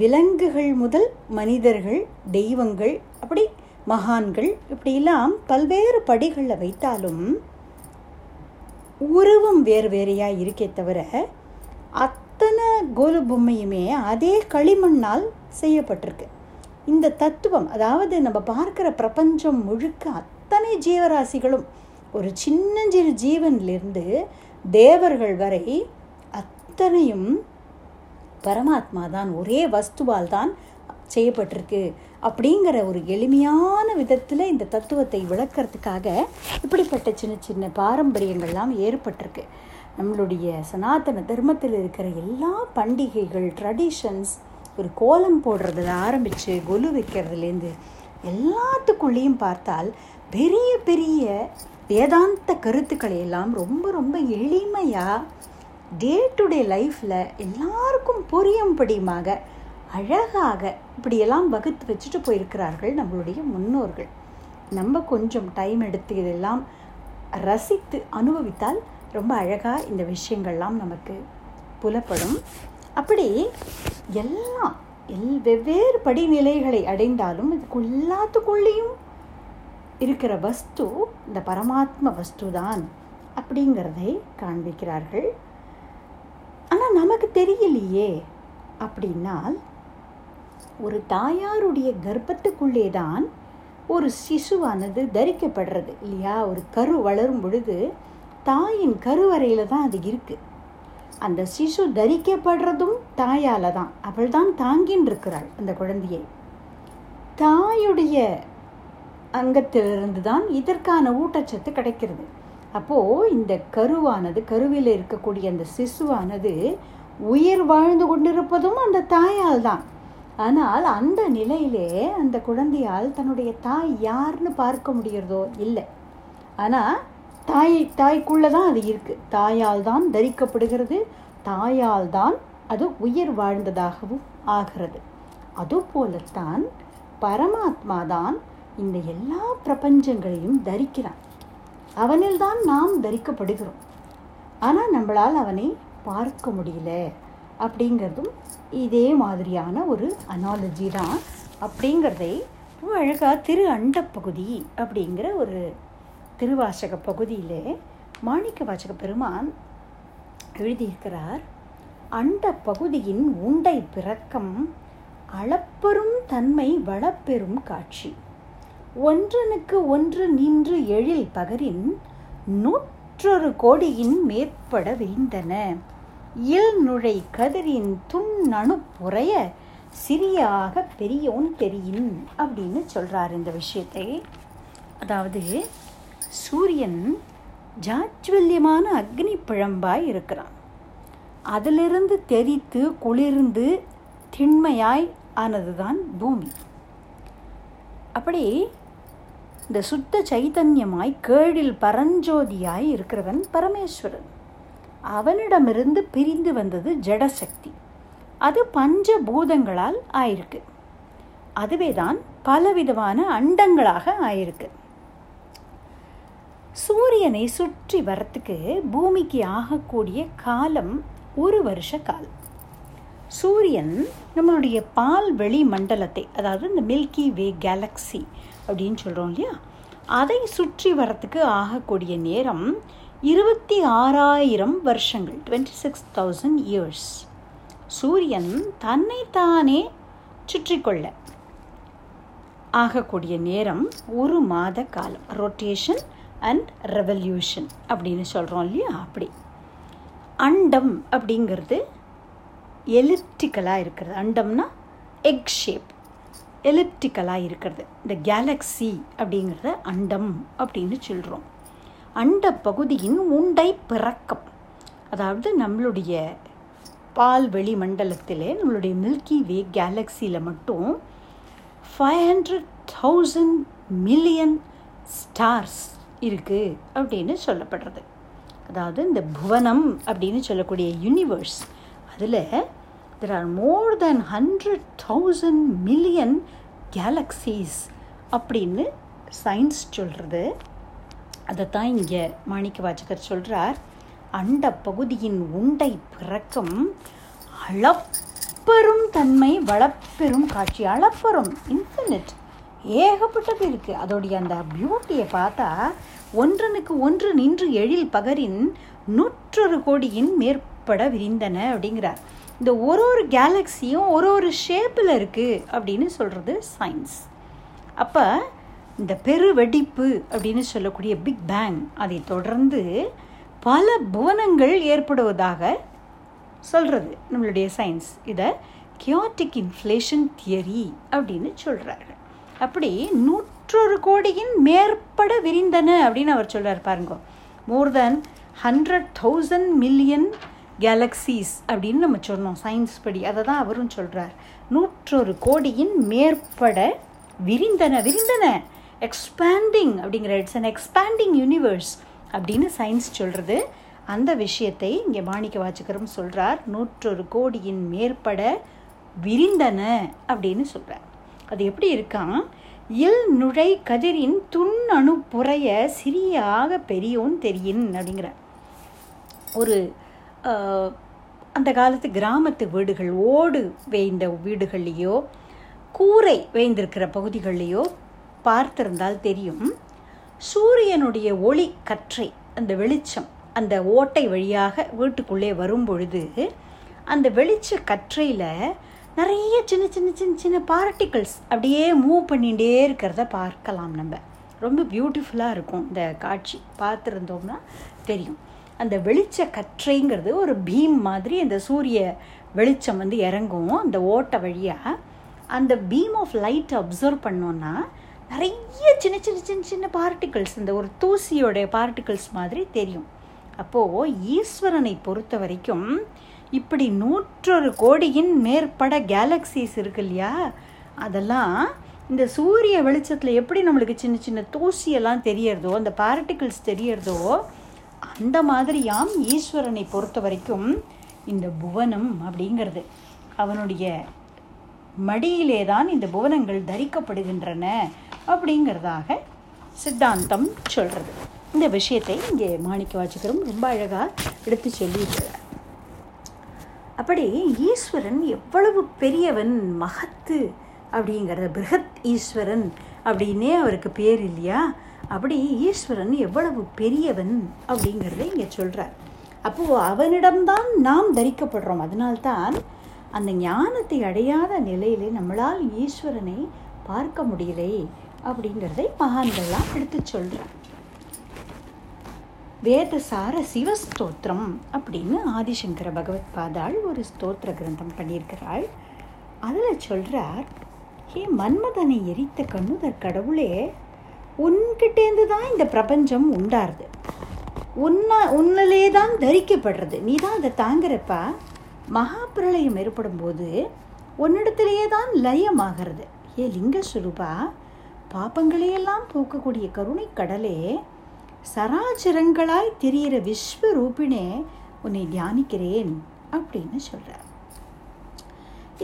விலங்குகள் முதல் மனிதர்கள், தெய்வங்கள், அப்படி மகான்கள், இப்படியெல்லாம் பல்வேறு படிகளில் வைத்தாலும் உருவம் வேறு வேறையாக இருக்கே தவிர அத்தனை கோலு பொம்மையுமே அதே களிமண்ணால் செய்யப்பட்டிருக்கு. இந்த தத்துவம், அதாவது நம்ம பார்க்குற பிரபஞ்சம் முழுக்க அத்தனை ஜீவராசிகளும், ஒரு சின்னஞ்சிறு ஜீவனிலிருந்து தேவர்கள் வரை அத்தனையும் பரமாத்மா தான், ஒரே வஸ்துவால் தான் செய்யப்பட்டிருக்கு அப்படிங்கிற ஒரு எளிமையான விதத்தில் இந்த தத்துவத்தை விளக்கிறதுக்காக இப்படிப்பட்ட சின்ன சின்ன பாரம்பரியங்கள்லாம் ஏற்பட்டிருக்கு. நம்மளுடைய சனாதன தர்மத்தில் இருக்கிற எல்லா பண்டிகைகள், ட்ரெடிஷன்ஸ், ஒரு கோலம் போடுறதுல ஆரம்பித்து கொலு வைக்கிறதுலேருந்து எல்லாத்துக்குள்ளேயும் பார்த்தால் பெரிய பெரிய வேதாந்த கருத்துக்களையெல்லாம் ரொம்ப ரொம்ப எளிமையாக டே டு டே லைஃப்பில் எல்லாருக்கும் புரியும்படியுமாக அழகாக இப்படியெல்லாம் வகுத்து வச்சுட்டு போயிருக்கிறார்கள் நம்மளுடைய முன்னோர்கள். நம்ம கொஞ்சம் டைம் எடுத்து இதெல்லாம் ரசித்து அனுபவித்தால் ரொம்ப அழகாக இந்த விஷயங்கள்லாம் நமக்கு புலப்படும். அப்படி எல்லாம் வெவ்வேறு படிநிலைகளை அடைந்தாலும் இதுக்கு எல்லாத்துக்குள்ளேயும் இருக்கிற வஸ்து இந்த பரமாத்ம வஸ்து தான் அப்படிங்கிறதை காண்பிக்கிறார்கள். ஆனால் நமக்கு தெரியலையே அப்படின்னால், ஒரு தாயாருடைய கர்ப்பத்துக்குள்ளே தான் ஒரு சிசுவானது தரிக்கப்படுறது இல்லையா? ஒரு கரு வளரும் பொழுது தாயின் கருவறையில் தான் அது இருக்குது. அந்த சிசு தரிக்கப்படுறதும் தாயால் தான், அவள் தான் தாங்கின்னு இருக்கிறாள் அந்த குழந்தையை. தாயுடைய அங்கத்திலிருந்து தான் இதற்கான ஊட்டச்சத்து கிடைக்கிறது. அப்போது இந்த கருவானது, கருவில் இருக்கக்கூடிய அந்த சிசுவானது உயிர் வாழ்ந்து கொண்டிருப்பதும் அந்த தாயால் தான். ஆனால் அந்த நிலையிலே அந்த குழந்தையால் தன்னுடைய தாய் யாருன்னு பார்க்க முடியறதோ இல்லை. ஆனால் தாய்க்குள்ளே தான் அது இருக்குது, தாயால் தான் தரிக்கப்படுகிறது, தாயால் தான் அது உயிர் வாழ்ந்ததாகவும் ஆகிறது. அதுபோலத்தான் பரமாத்மா தான் இந்த எல்லா பிரபஞ்சங்களையும் தரிக்கிறான். அவனில்தான் நாம் தரிக்கப்படுகிறோம். ஆனால் நம்மளால் அவனை பார்க்க முடியல அப்படிங்கிறதும் இதே மாதிரியான ஒரு அனாலஜி தான். அப்படிங்கிறதை ரொம்ப அழகாக திரு அண்ட பகுதி அப்படிங்கிற ஒரு திருவாசக பகுதியில் மாணிக்கவாசக பெருமான் எழுதியிருக்கிறார். அண்ட பகுதியின் உண்டை பிறக்கம் அளப்பெரும் தன்மை வளப்பெரும் காட்சி ஒன்றனுக்கு ஒன்று நின்று எழில் பகரின் நூற்றொரு கோடியின் மேற்பட விரிந்தன இல் நுழை கதிரின் துண் நணுப்புறைய சிறியாக பெரியோன் பெரியின் அப்படின்னு சொல்கிறார் இந்த விஷயத்தை. அதாவது சூரியன் ஜாஜ்வல்யமான அக்னி பிழம்பாய் இருக்கிறான். அதிலிருந்து தெரித்து குளிர்ந்து திண்மையாய் ஆனதுதான் பூமி. அப்படி இந்த சுத்த சைதன்யமாய் கேழில் பரஞ்சோதியாய் இருக்கிறவன் பரமேஸ்வரன். அவனிடமிருந்து பிரிந்து வந்தது ஜடசக்தி. அது பஞ்சபூதங்களால் ஆயிருக்கு. அதுவே தான் பலவிதமான அண்டங்களாக ஆயிருக்கு. சூரியனை சுற்றி வரத்துக்கு பூமிக்கு ஆகக்கூடிய காலம் ஒரு வருஷ காலம். சூரியன் நம்மளுடைய பால்வெளி மண்டலத்தை, அதாவது இந்த மில்கி வே கேலக்ஸி அப்படின்னு சொல்கிறோம் இல்லையா, அதை சுற்றி வரத்துக்கு ஆகக்கூடிய நேரம் 26,000 வருஷங்கள் 26,000 years. சூரியன் தன்னைத்தானே சுற்றிக்கொள்ள ஆகக்கூடிய நேரம் ஒரு மாத காலம். ரொட்டேஷன் அண்ட் ரெவல்யூஷன் அப்படின்னு சொல்கிறோம் இல்லையா. அப்படி அண்டம் அப்படிங்கிறது எலிப்டிக்கலாக இருக்கிறது. அண்டம்னா எக் ஷேப் எலிப்டிக்கலாக இருக்கிறது. இந்த கேலக்ஸி அப்படிங்கிறத அண்டம் அப்படின்னு சொல்கிறோம். அண்ட பகுதியின் உண்டை பிறக்கம், அதாவது நம்மளுடைய பால்வெளி மண்டலத்தில் நம்மளுடைய மில்கி வே கேலக்ஸியில் மட்டும் 500,000 million ஸ்டார்ஸ் இருக்குது அப்படின்னு சொல்லப்படுறது. அதாவது இந்த புவனம் அப்படின்னு சொல்லக்கூடிய யூனிவர்ஸ், அதில் there are more than 100,000 million galaxies அப்படின்னு சயின்ஸ் சொல்கிறது. அதைத்தான் இங்கே மாணிக்கவாசகர் சொல்கிறார். அண்ட பகுதியின் உண்டை பிறக்கும் அளப்பெரும் தன்மை வளப்பெரும் காட்சி. அளப்பெரும் இன்ஃபினிட், ஏகப்பட்டது இருக்குது. அதோடைய அந்த பியூட்டியை பார்த்தா ஒன்றனுக்கு ஒன்று நின்று எழில் பகரின் 100 கோடியின் மேற்பட விரிந்தன அப்படிங்கிறார். இந்த ஒரு ஒரு கேலக்ஸியும் ஒரு ஒரு ஷேப்பில் இருக்குது அப்படின்னு சொல்கிறது சயின்ஸ். அப்போ இந்த பெருவெடிப்பு அப்படின்னு சொல்லக்கூடிய பிக் பேங், அதை தொடர்ந்து பல புவனங்கள் ஏற்படுவதாக சொல்கிறது நம்மளுடைய சயின்ஸ். இதை கியாட்டிக் இன்ஃப்ளேஷன் தியரி அப்படின்னு சொல்கிறாரு. அப்படி 100 கோடியின் மேற்பட விரிந்தன அப்படின்னு அவர் சொல்கிறார். பாருங்க, மோர் தேன் 100,000 million கேலக்ஸிஸ் அப்படின்னு நம்ம சொன்னோம் சயின்ஸ் படி. அதை தான் அவரும் சொல்கிறார். 100 கோடியின் மேற்பட விரிந்தன விரிந்தன எக்ஸ்பேண்டிங் அப்படிங்கிற இட்ஸ் அண்ட் எக்ஸ்பேண்டிங் யூனிவர்ஸ் அப்படின்னு சயின்ஸ் சொல்கிறது. அந்த விஷயத்தை இங்கே மாணிக்கவாசகரும் சொல்கிறார். 100 கோடியின் மேற்பட விரிந்தன அப்படின்னு சொல்கிறார். அது எப்படி இருக்கான்? இல் நுழை கதிரின் துண் அணுப்புறைய சிறியாக பெரியோன் தெரியின் அப்படிங்கிற ஒரு அந்த காலத்து கிராமத்து வீடுகள், ஓடு வேய்ந்த வீடுகள்லேயோ கூரை வேய்ந்திருக்கிற பகுதிகள்லேயோ பார்த்திருந்தால் தெரியும். சூரியனுடைய ஒளி கற்றை, அந்த வெளிச்சம் அந்த ஓட்டை வழியாக வீட்டுக்குள்ளே வரும் பொழுது அந்த வெளிச்ச கற்றையில் நிறைய சின்ன சின்ன சின்ன சின்ன பார்ட்டிகல்ஸ் அப்படியே மூவ் பண்ணிகிட்டே இருக்கிறத பார்க்கலாம். நம்ம ரொம்ப பியூட்டிஃபுல்லாக இருக்கும் இந்த காட்சி. பார்த்துருந்தோம்னா தெரியும். அந்த வெளிச்ச கற்றைங்கிறது ஒரு பீம் மாதிரி அந்த சூரிய வெளிச்சம் வந்து இறங்கும் அந்த ஓட்டை வழியாக. அந்த பீம் ஆஃப் லைட்டை அப்சர்வ் பண்ணோன்னா நிறைய சின்ன சின்ன சின்ன சின்ன பார்ட்டிகல்ஸ், இந்த ஒரு தூசியோடைய பார்ட்டிகல்ஸ் மாதிரி தெரியும். அப்போது ஈஸ்வரனை பொறுத்த வரைக்கும் இப்படி 100 கோடியின் மேற்பட கேலக்ஸிஸ் இருக்கு இல்லையா, அதெல்லாம் இந்த சூரிய வெளிச்சத்தில் எப்படி நம்மளுக்கு சின்ன சின்ன தூசியெல்லாம் தெரியறதோ, அந்த பார்ட்டிகிள்ஸ் தெரியறதோ, அந்த மாதிரியாம் ஈஸ்வரனை பொறுத்த வரைக்கும் இந்த புவனம் அப்படிங்கிறது. அவனுடைய மடியிலே தான் இந்த புவனங்கள் தரிக்கப்படுகின்றன அப்படிங்கிறதாக சித்தாந்தம் சொல்கிறது. இந்த விஷயத்தை இங்கே மாணிக்கவாசகரும் ரொம்ப அழகாக எடுத்து சொல்லியிருக்கிறார். அப்படி ஈஸ்வரன் எவ்வளவு பெரியவன், மகத்து அப்படிங்கிறத, பிருகத் ஈஸ்வரன் அப்படின்னே அவருக்கு பேர் இல்லையா? அப்படி ஈஸ்வரன் எவ்வளவு பெரியவன் அப்படிங்கிறத இங்கே சொல்கிறார். அப்போது அவனிடம்தான் நாம் தரிக்கப்படுறோம். அதனால்தான் அந்த ஞானத்தை அடையாத நிலையிலே நம்மளால் ஈஸ்வரனை பார்க்க முடியலை அப்படிங்கிறதை மகான்கள்லாம் எடுத்து சொல்கிறார். வேதசார சிவ ஸ்தோத்திரம் அப்படின்னு ஆதிசங்கர பகவத்பாதாள் ஒரு ஸ்தோத்திர கிரந்தம் பண்ணியிருக்கிறாள். அதில் சொல்கிறார், ஹே மன்மதனை எரித்த கண்ணுதற் கடவுளே, உன்கிட்டேருந்து தான் இந்த பிரபஞ்சம் உண்டாருது, உன்னிலே தான் தரிக்கப்படுறது, நீ தான் அதை தாங்கிறப்ப மகாபிரளயம் ஏற்படும் போது உன்னிடத்திலேயே தான் லயமாகிறது. ஏ லிங்கஸ்வரூபா, பாப்பங்களையெல்லாம் போக்கக்கூடிய கருணை கடலே, சராச்சரங்களாய் தெரிகிற விஸ்வரூபினே உன்னை தியானிக்கிறேன் அப்படின்னு சொல்கிறார்.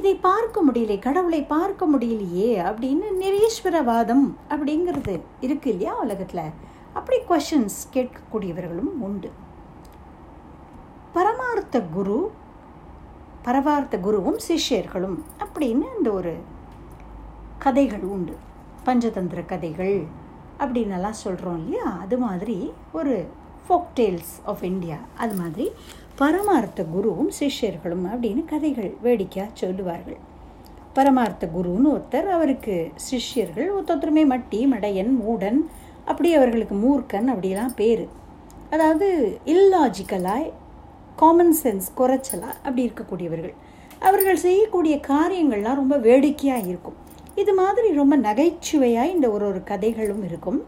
இதை பார்க்க முடியலை, கடவுளை பார்க்க முடியலையே அப்படின்னு நிரீஸ்வரவாதம் அப்படிங்கிறது இருக்கு இல்லையா உலகத்தில்? அப்படி குவெஸ்சன்ஸ் கேட்கக்கூடியவர்களும் உண்டு. பரமார்த்த குருவும் சிஷ்யர்களும் அப்படின்னு இந்த ஒரு கதைகள் உண்டு. பஞ்சதந்திர கதைகள் அப்படின்னெல்லாம் சொல்கிறோம் இல்லையா? அது மாதிரி ஒரு ஃபோக் டேல்ஸ் ஆஃப் இந்தியா, அது மாதிரி பரமார்த்த குருவும் சிஷ்யர்களும் அப்படின்னு கதைகள் வேடிக்கையாக சொல்லுவார்கள். பரமார்த்த குருன்னு ஒருத்தர், அவருக்கு சிஷ்யர்கள் ஒருத்தருமே மட்டி மடையன் மூடன், அப்படி அவர்களுக்கு மூர்க்கன் அப்படிலாம் பேர். அதாவது இல்லாஜிக்கலாய் காமன் சென்ஸ் குறைச்சலாக அப்படி இருக்கக்கூடியவர்கள். அவர்கள் செய்யக்கூடிய காரியங்கள்லாம் ரொம்ப வேடிக்கையாக இருக்கும். இது மாதிரி ரொம்ப நகைச்சுவையாக இந்த ஒரு கதைகளும் இருக்கும்.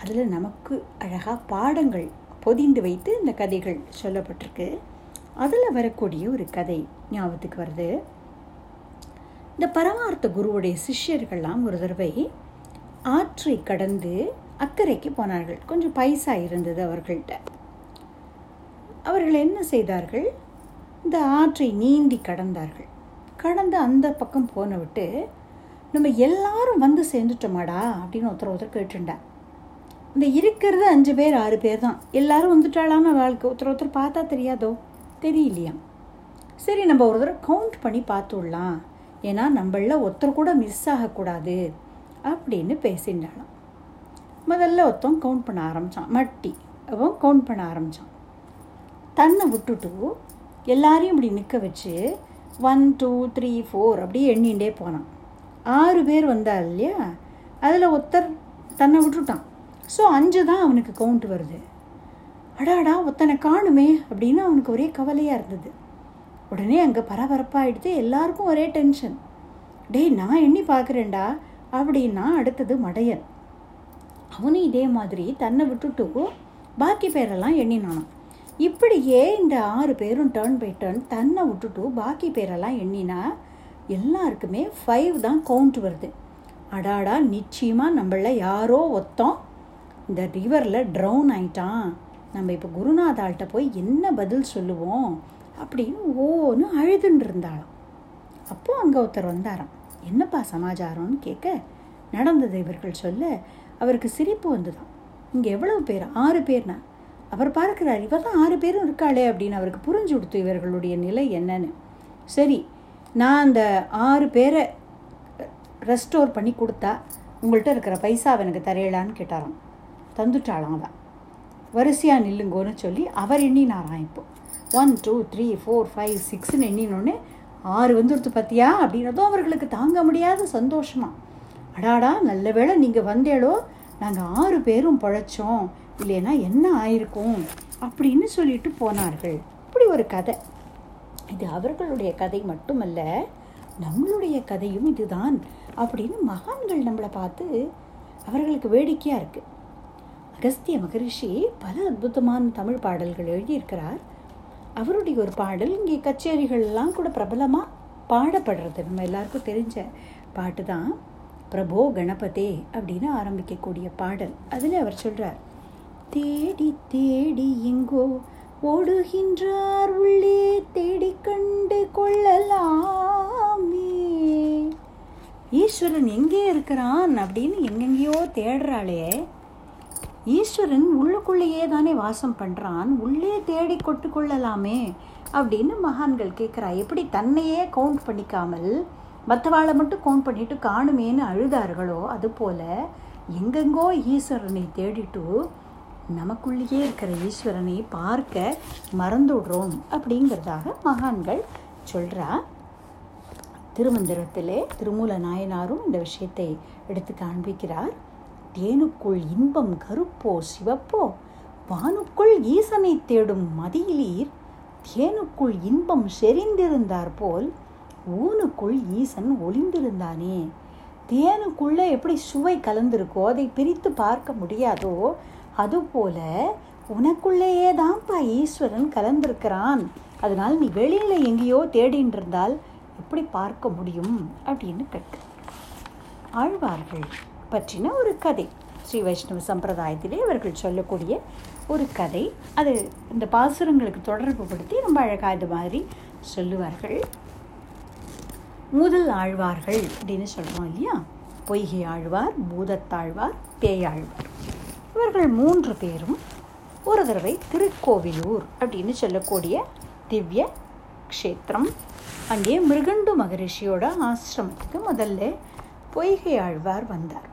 அதில் நமக்கு அழகாக பாடங்கள் பொதிந்து வைத்து இந்த கதைகள் சொல்லப்பட்டிருக்கு. அதில் வரக்கூடிய ஒரு கதை ஞாபகத்துக்கு வருது. இந்த பரமார்த்த குருவுடைய சிஷ்யர்கள்லாம் ஒரு தடவை ஆற்றை கடந்து அக்கறைக்கு போனார்கள். கொஞ்சம் பைசா இருந்தது அவர்கள்ட்ட. அவர்கள் என்ன செய்தார்கள், இந்த ஆற்றை நீந்தி கடந்தார்கள். கடந்து அந்த பக்கம் போன விட்டு, நம்ம எல்லாரும் வந்து சேர்ந்துட்டோமாடா அப்படின்னு ஒருத்தர் கேட்டுட்டார். இந்த இருக்கிறது 5 பேர் 6 பேர் தான், எல்லாரும் வந்துட்டாளான்னு வாழ்க்கை ஒருத்தர் பார்த்தா தெரியாதோ, தெரியலையா? சரி, நம்ம ஒரு தடவை கவுண்ட் பண்ணி பார்த்துடலாம், ஏன்னா நம்மள ஒருத்தர் கூட மிஸ் ஆகக்கூடாது அப்படின்னு பேசிட்டாலாம். முதல்ல ஒருத்தன் கவுண்ட் பண்ண ஆரம்பித்தான், மட்டி அவன் கவுண்ட் பண்ண ஆரம்பித்தான். தன்னை விட்டுட்டு எல்லாரையும் இப்படி நிற்க வச்சு 1 2 3 4 அப்படியே எண்ணிகிட்டே போனான். 6 பேர் வந்தா இல்லையா, அதில் ஒருத்தர் தன்னை விட்டுட்டான். ஸோ 5 தான் அவனுக்கு கவுண்ட் வருது. அடாடா, ஒத்தனை காணுமே அப்படின்னு அவனுக்கு ஒரே கவலையாக இருந்தது. உடனே அங்கே பரபரப்பாகிடுது, எல்லாருக்கும் ஒரே டென்ஷன். டேய், நான் எண்ணி பார்க்குறேன்டா அப்படின்னா அடுத்தது மடையன். அவனும் இதே மாதிரி தன்னை விட்டுட்டு பாக்கி பேரெல்லாம் எண்ணினானான். இப்படியே இந்த 6 பேரும் டர்ன் பை டர்ன் தன்னை விட்டுட்டு பாக்கி பேரெல்லாம் எண்ணினா எல்லாருக்குமே 5 தான் கவுண்ட் வருது. அடாடா, நிச்சயமாக நம்மள யாரோ ஒத்தம் இந்த ரிவரில் ட்ரௌன் ஆகிட்டான், நம்ம இப்போ குருநாதாள்கிட்ட போய் என்ன பதில் சொல்லுவோம் அப்படின்னு ஓன்னு அழுதுன்னு இருந்தாலும். அப்போது அங்கே ஒருத்தர் வந்தாராம். என்னப்பா சமாச்சாரம்னு கேட்க நடந்ததை இவர்கள் சொல்ல அவருக்கு சிரிப்பு வந்துதான். இங்கே எவ்வளவு பேர், 6 பேர்னா அவர் பார்க்குறாரு, இவர் தான் 6 பேரும் இருக்காளே அப்படின்னு அவருக்கு புரிஞ்சு கொடுத்து இவர்களுடைய நிலை என்னன்னு. சரி, நான் அந்த 6 பேரை ரெஸ்டோர் பண்ணி கொடுத்தா உங்கள்கிட்ட இருக்கிற பைசாவை எனக்கு தரையலான்னு கேட்டாராம். தந்துட்டாளாம். தான் வரிசையாக நில்லுங்கன்னு சொல்லி அவர் எண்ணினாராம். இப்போ 1 2 3 4 5 6ன்னு எண்ணினோடனே 6 வந்துடுத்து பார்த்தியா அப்படின்னதும் அவர்களுக்கு தாங்க முடியாத சந்தோஷமா. அடாடா, நல்ல வேளை நீங்கள் வந்தேளோ, நாங்கள் 6 பேரும் பழைச்சோம், இல்லைன்னா என்ன ஆயிருக்கும் அப்படின்னு சொல்லிட்டு போனார்கள். இப்படி ஒரு கதை. இது அவர்களுடைய கதை மட்டுமல்ல, நம்மளுடைய கதையும் இதுதான் அப்படின்னு மகான்கள் நம்மளை பார்த்து அவர்களுக்கு வேடிக்கையாக இருக்குது. அகஸ்திய மகரிஷி பல அற்புதமான தமிழ் பாடல்கள் எழுதியிருக்கிறார். அவருடைய ஒரு பாடல் இங்கே கச்சேரிகள்லாம் கூட பிரபலமாக பாடப்படுறது, நம்ம எல்லாருக்கும் தெரிஞ்ச பாட்டு தான். பிரபோ கணபதே அப்படின்னு ஆரம்பிக்கக்கூடிய பாடல். அதில் அவர் சொல்கிறார், தேடி தேடி எங்கோ ஓடுகின்றார் உள்ளே தேடிக் கண்டு கொள்ளலாமே. ஈஸ்வரன் எங்கே இருக்கிறான் அப்படின்னு எங்கெங்கேயோ தேடுறாளே, ஈஸ்வரன் உள்ளுக்குள்ளேயே தானே வாசம் பண்ணுறான், உள்ளே தேடி கொட்டு கொள்ளலாமே அப்படின்னு மகான்கள் கேட்குறா. எப்படி தன்னையே கவுண்ட் பண்ணிக்காமல் மற்றவாளை மட்டும் கவுண்ட் பண்ணிட்டு காணுமேன்னு அழுதார்களோ அதுபோல எங்கெங்கோ ஈஸ்வரனை தேடிட்டு நமக்குள்ளேயே இருக்கிற ஈஸ்வரனை பார்க்க மறந்துடுறோம் அப்படிங்கிறதாக மகான்கள் சொல்கிறா. திருமந்திரத்திலே திருமூல நாயனாரும் இந்த விஷயத்தை எடுத்து காண்பிக்கிறார். தேனுக்குள் இன்பம் கருப்போ சிவப்போ வானுக்குள் ஈசனை தேடும் மதியிலீர் தேனுக்குள் இன்பம் செறிந்திருந்தார் போல் ஊனுக்குள் ஈசன் ஒளிந்திருந்தானே. தேனுக்குள்ளே எப்படி சுவை கலந்திருக்கோ அதை பிரித்து பார்க்க முடியாதோ அதுபோல உனக்குள்ளேயே தான்ப்பா ஈஸ்வரன் கலந்திருக்கிறான், அதனால் நீ வெளியில் எங்கேயோ தேடின்னு இருந்தால் எப்படி பார்க்க முடியும் அப்படின்னு கேட்க. ஆழ்வார்கள் பற்றின ஒரு கதை, ஸ்ரீ வைஷ்ணவ சம்பிரதாயத்திலே இவர்கள் சொல்லக்கூடிய ஒரு கதை. அது இந்த பாசுரங்களுக்கு தொடர்பு படுத்தி ரொம்ப அழகாக இது மாதிரி சொல்லுவார்கள். முதல் ஆழ்வார்கள் அப்படின்னு சொல்கிறோம் இல்லையா, பொய்கை ஆழ்வார், பூதத்தாழ்வார், தேயாழ்வார். இவர்கள் மூன்று பேரும் ஒரு தடவை திருக்கோவிலூர் அப்படின்னு சொல்லக்கூடிய திவ்ய க்ஷேத்திரம், அங்கே மிருகண்டு மகரிஷியோட ஆசிரமத்துக்கு முதல்ல பொய்கை ஆழ்வார் வந்தார்.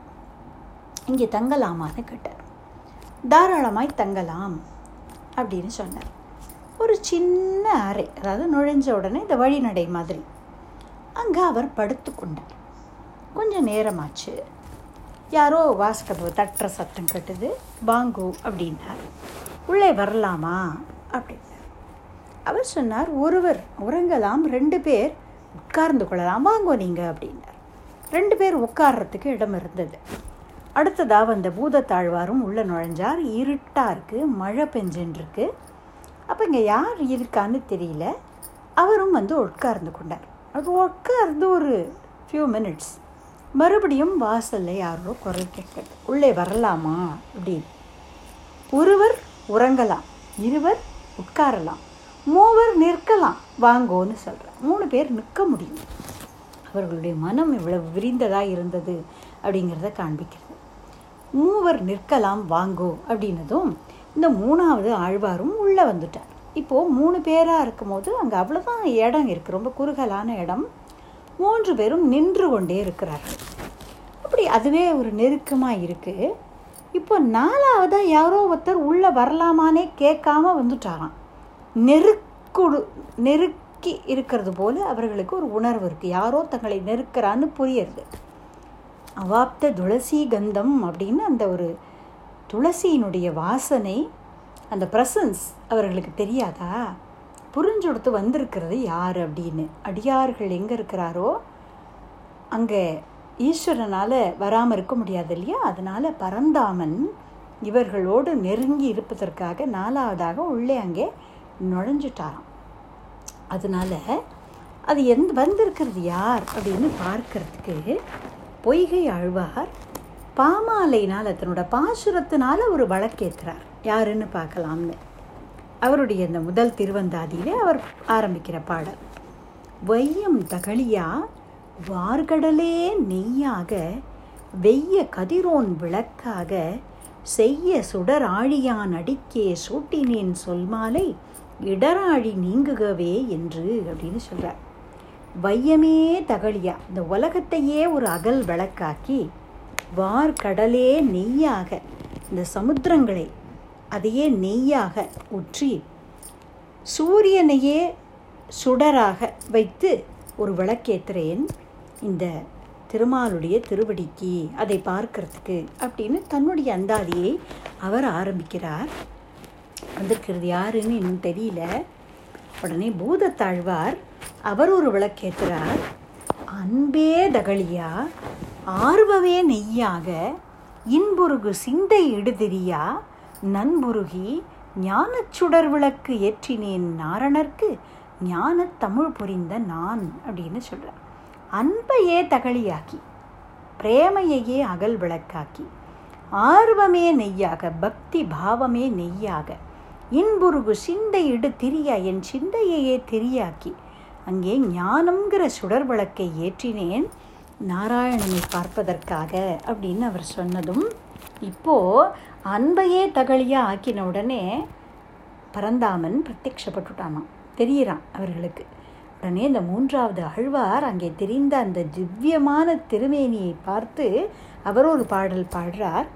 இங்கே தங்கலாமான்னு கேட்டார். தாராளமாய் தங்கலாம் அப்படின்னு சொன்னார். ஒரு சின்ன அறை, அதாவது நுழைஞ்ச உடனே இந்த வழிநடை மாதிரி, அங்கே அவர் படுத்து கொண்டார். கொஞ்சம் நேரமாச்சு, யாரோ வாசகதவு தட்டுற சத்தம் கட்டுது, பாங்கு அப்படின்னார். உள்ளே வரலாமா அப்படின்னார். அவர் சொன்னார், ஒருவர் உறங்கலாம், 2 பேர் உட்கார்ந்து கொள்ளலாம், வாங்கோ நீங்கள் அப்படின்னார். 2 பேர் உட்கார்றதுக்கு இடம் இருந்தது. அடுத்ததாக வந்த பூதத்தாழ்வாரும் உள்ளே நுழைஞ்சார். இருட்டாக இருக்குது, மழை பெஞ்சுன்ருக்கு, அப்போ இங்கே யார் இருக்கான்னு தெரியல. அவரும் வந்து உட்கார்ந்து கொண்டார். அது உட்கார்ந்து ஒரு ஃபியூ மினிட்ஸ், மறுபடியும் வாசலில் யாரோ குரல் கேட்குது, உள்ளே வரலாமா அப்படின்னு. ஒருவர் உறங்கலாம், 2 உட்காரலாம், 3 நிற்கலாம் வாங்கோன்னு சொல்கிறார். 3 பேர் நிற்க முடியும். அவர்களுடைய மனம் இவ்வளவு விரிந்ததாக இருந்தது அப்படிங்கிறத காண்பிக்கிறது. 3 நிற்கலாம் வாங்கோ அப்படின்னதும் இந்த 3வது ஆழ்வாரும் உள்ளே வந்துட்டார். இப்போது 3 பேராக இருக்கும் போது அங்கே அவ்வளோதான் இடம் இருக்குது, ரொம்ப குறுகலான இடம். 3 பேரும் நின்று கொண்டே இருக்கிறார்கள். அப்படி அதுவே ஒரு நெருக்கமாக இருக்குது. இப்போ 4வதாக யாரோ ஒருத்தர் உள்ளே வரலாமானே கேட்காம வந்துட்டாராம். நெருக்கி இருக்கிறது போல் அவர்களுக்கு ஒரு உணர்வு இருக்குது, யாரோ தங்களை நெருக்கிறான்னு புரியுது. அவாப்த துளசி கந்தம் அப்படின்னு அந்த ஒரு துளசியினுடைய வாசனை, அந்த பிரசன்ஸ் அவர்களுக்கு தெரியாதா? புரிஞ்சொடுத்து வந்திருக்கிறது யார் அப்படின்னு. அடியார்கள் எங்கே இருக்கிறாரோ அங்கே ஈஸ்வரனால் வராமல் இருக்க முடியாது இல்லையா, அதனால் பரந்தாமன் இவர்களோடு நெருங்கி இருப்பதற்காக 4வதாக உள்ளே அங்கே நுழைஞ்சிட்டாராம். அதனால் அது வந்திருக்கிறது யார் அப்படின்னு பார்க்கறதுக்கு பொய்கை ஆழ்வார் பாமாலையினால் தன்னோட பாசுரத்தினால் ஒரு வழக்கேற்கிறார், யாருன்னு பார்க்கலாம்னு. அவருடைய இந்த முதல் திருவந்தாதியிலே அவர் ஆரம்பிக்கிற பாடல், வையம் தகழியா வார்கடலே நெய்யாக வெய்ய கதிரோன் விளக்காக செய்ய சுடர் ஆழியான் அடிக்கே சூட்டினேன் சொல்மாலை இடராழி நீங்குகவே என்று அப்படின்னு சொல்கிறார். வையமே தகழியா, இந்த உலகத்தையே ஒரு அகல் விளக்காக்கி, வார்கடலே நெய்யாக, இந்த சமுத்திரங்களை அதையே நெய்யாக ஊற்றி, சூரியனையே சுடராக வைத்து ஒரு விளக்கேற்றுறேன் இந்த திருமாலுடைய திருவடிக்கு, அதை பார்க்கறதுக்கு அப்படின்னு தன்னுடைய அந்தாதியை அவர் ஆரம்பிக்கிறார். வந்திருக்கிறது யாருன்னு இன்னும் தெரியல. உடனே பூதத்தாழ்வார் அவர் ஒரு விளக்கேற்றுறார். அன்பே தகழியா ஆர்வவே நெய்யாக இன்புருகு சிந்தை இடுதிரியா நன்புருகி ஞானச்சுடர் விளக்கு ஏற்றினேன் நாரணர்க்கு ஞான தமிழ் புரிந்த நான் அப்படின்னு சொல்கிறார். அன்பையே தகழியாக்கி, பிரேமையையே அகல் விளக்காக்கி, ஆர்வமே நெய்யாக, பக்தி பாவமே நெய்யாக, இன்புருகு சிந்தையிடு திரியா, என் சிந்தையையே திரியாக்கி அங்கே ஞானம்ங்கிற சுடர் விளக்கை ஏற்றினேன் நாராயணனை பார்ப்பதற்காக அப்படின்னு அவர் சொன்னதும், இப்போது அன்பையே தகழியாக ஆக்கின உடனே பரந்தாமன் பிரத்யட்சப்பட்டுட்டானான், தெரியிறான் அவர்களுக்கு. உடனே இந்த மூன்றாவது ஆழ்வார் அங்கே தெரிந்த அந்த திவ்யமான திருமேனியை பார்த்து அவர் ஒரு பாடல் பாடுறார்.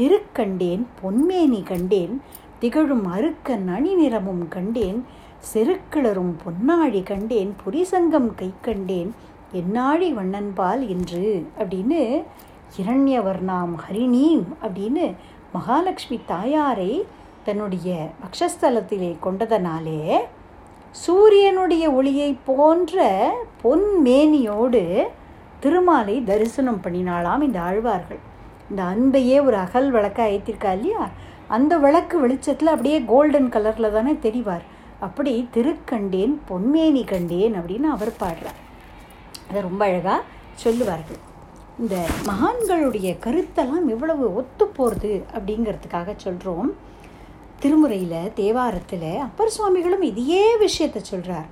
திருக்கண்டேன் பொன்மேனி கண்டேன், திகழும் அருக்க நனி நிறமும் கண்டேன், செருக்கிளரும் பொன்னாழி கண்டேன், புரிசங்கம் கை கண்டேன், என்னாழி வண்ணன்பால் என்று அப்படின்னு ஹிரண்யவர்ணாம் ஹரிணீம் அப்படின்னு மகாலட்சுமி தாயாரை தன்னுடைய பக்ஷஸ்தலத்திலே கொண்டதனாலே சூரியனுடைய ஒளியை போன்ற பொன்மேனியோடு திருமாலை தரிசனம் பண்ணினாலாம் இந்த ஆழ்வார்கள். இந்த அன்பையே ஒரு அகல் விளக்காக ஏற்றிருக்கா இல்லையா, அந்த விளக்கு வெளிச்சத்தில் அப்படியே கோல்டன் கலரில் தானே தெரிவார். அப்படி திருக்கண்டேன் பொன்மேனி கண்டேன் அப்படின்னு அவர் பாடுறார். அதை ரொம்ப அழகாக சொல்லுவார்கள். இந்த மகான்களுடைய கருத்தெல்லாம் இவ்வளவு ஒத்து போகிறது அப்படிங்கிறதுக்காக சொல்கிறோம். திருமுறையில் தேவாரத்தில் அப்பர் சுவாமிகளும் இதையே விஷயத்தை சொல்கிறார்.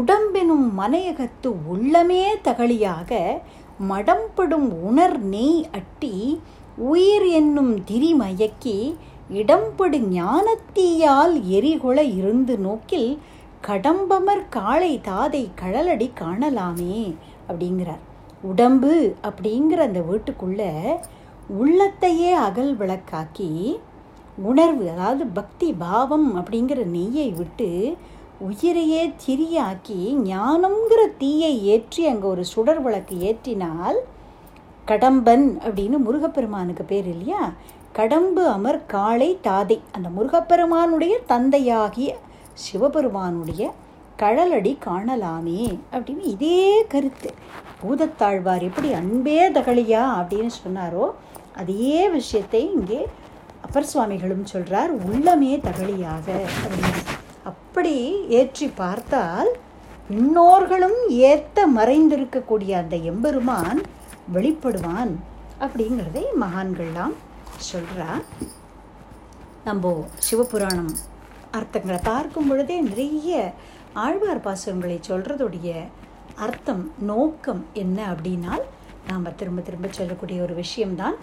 உடம்பெனும் மனையகத்து உள்ளமே தகழியாக மடம்படும் உணர் நெய் அட்டி உயிர் என்னும் திரி மயக்கி இடம்படு ஞானத்தீயால் எரிகொள இருந்து நோக்கில் கடம்பமர் காளை தாதை கழலடி காணலாமே அப்படிங்கிறார். உடம்பு அப்படிங்கிற அந்த வீட்டுக்குள்ளே உள்ளத்தையே அகல் விளக்காக்கி உணர்வு, அதாவது பக்தி பாவம் அப்படிங்கிற நெய்யை விட்டு உயிரையே திரியாக்கி ஞானம்ங்கிற தீயை ஏற்றி அங்கே ஒரு சுடர் விளக்கு ஏற்றினால் கடம்பன் அப்படின்னு முருகப்பெருமானுக்கு பேர் இல்லையா, கடம்பு அமர் காளை தாதை, அந்த முருகப்பெருமானுடைய தந்தையாகிய சிவபெருமானுடைய கழலடி காணலாமே அப்படின்னு இதே கருத்து. பூதத்தாழ்வார் எப்படி அன்பே தகழியா அப்படின்னு சொன்னாரோ அதே விஷயத்தை இங்கே அப்பர் சுவாமிகளும் சொல்கிறார், உள்ளமே தகழியாக அப்படின்னு. அப்படி ஏற்றி பார்த்தால் இன்னோர்களும் ஏற்ற மறைந்திருக்கக்கூடிய அந்த எம்பெருமான் வெளிப்படுவான் அப்படிங்கிறதை மகான்கள்லாம் சொல்கிறார். நம்ம சிவபுராணம் அர்த்தங்களை பார்க்கும் பொழுதே நிறைய ஆழ்வார் பாசுரங்களை சொல்கிறதுடைய அர்த்தம் நோக்கம் என்ன அப்படின்னால், நாம் திரும்ப திரும்ப சொல்லக்கூடிய ஒரு விஷயம்தான்.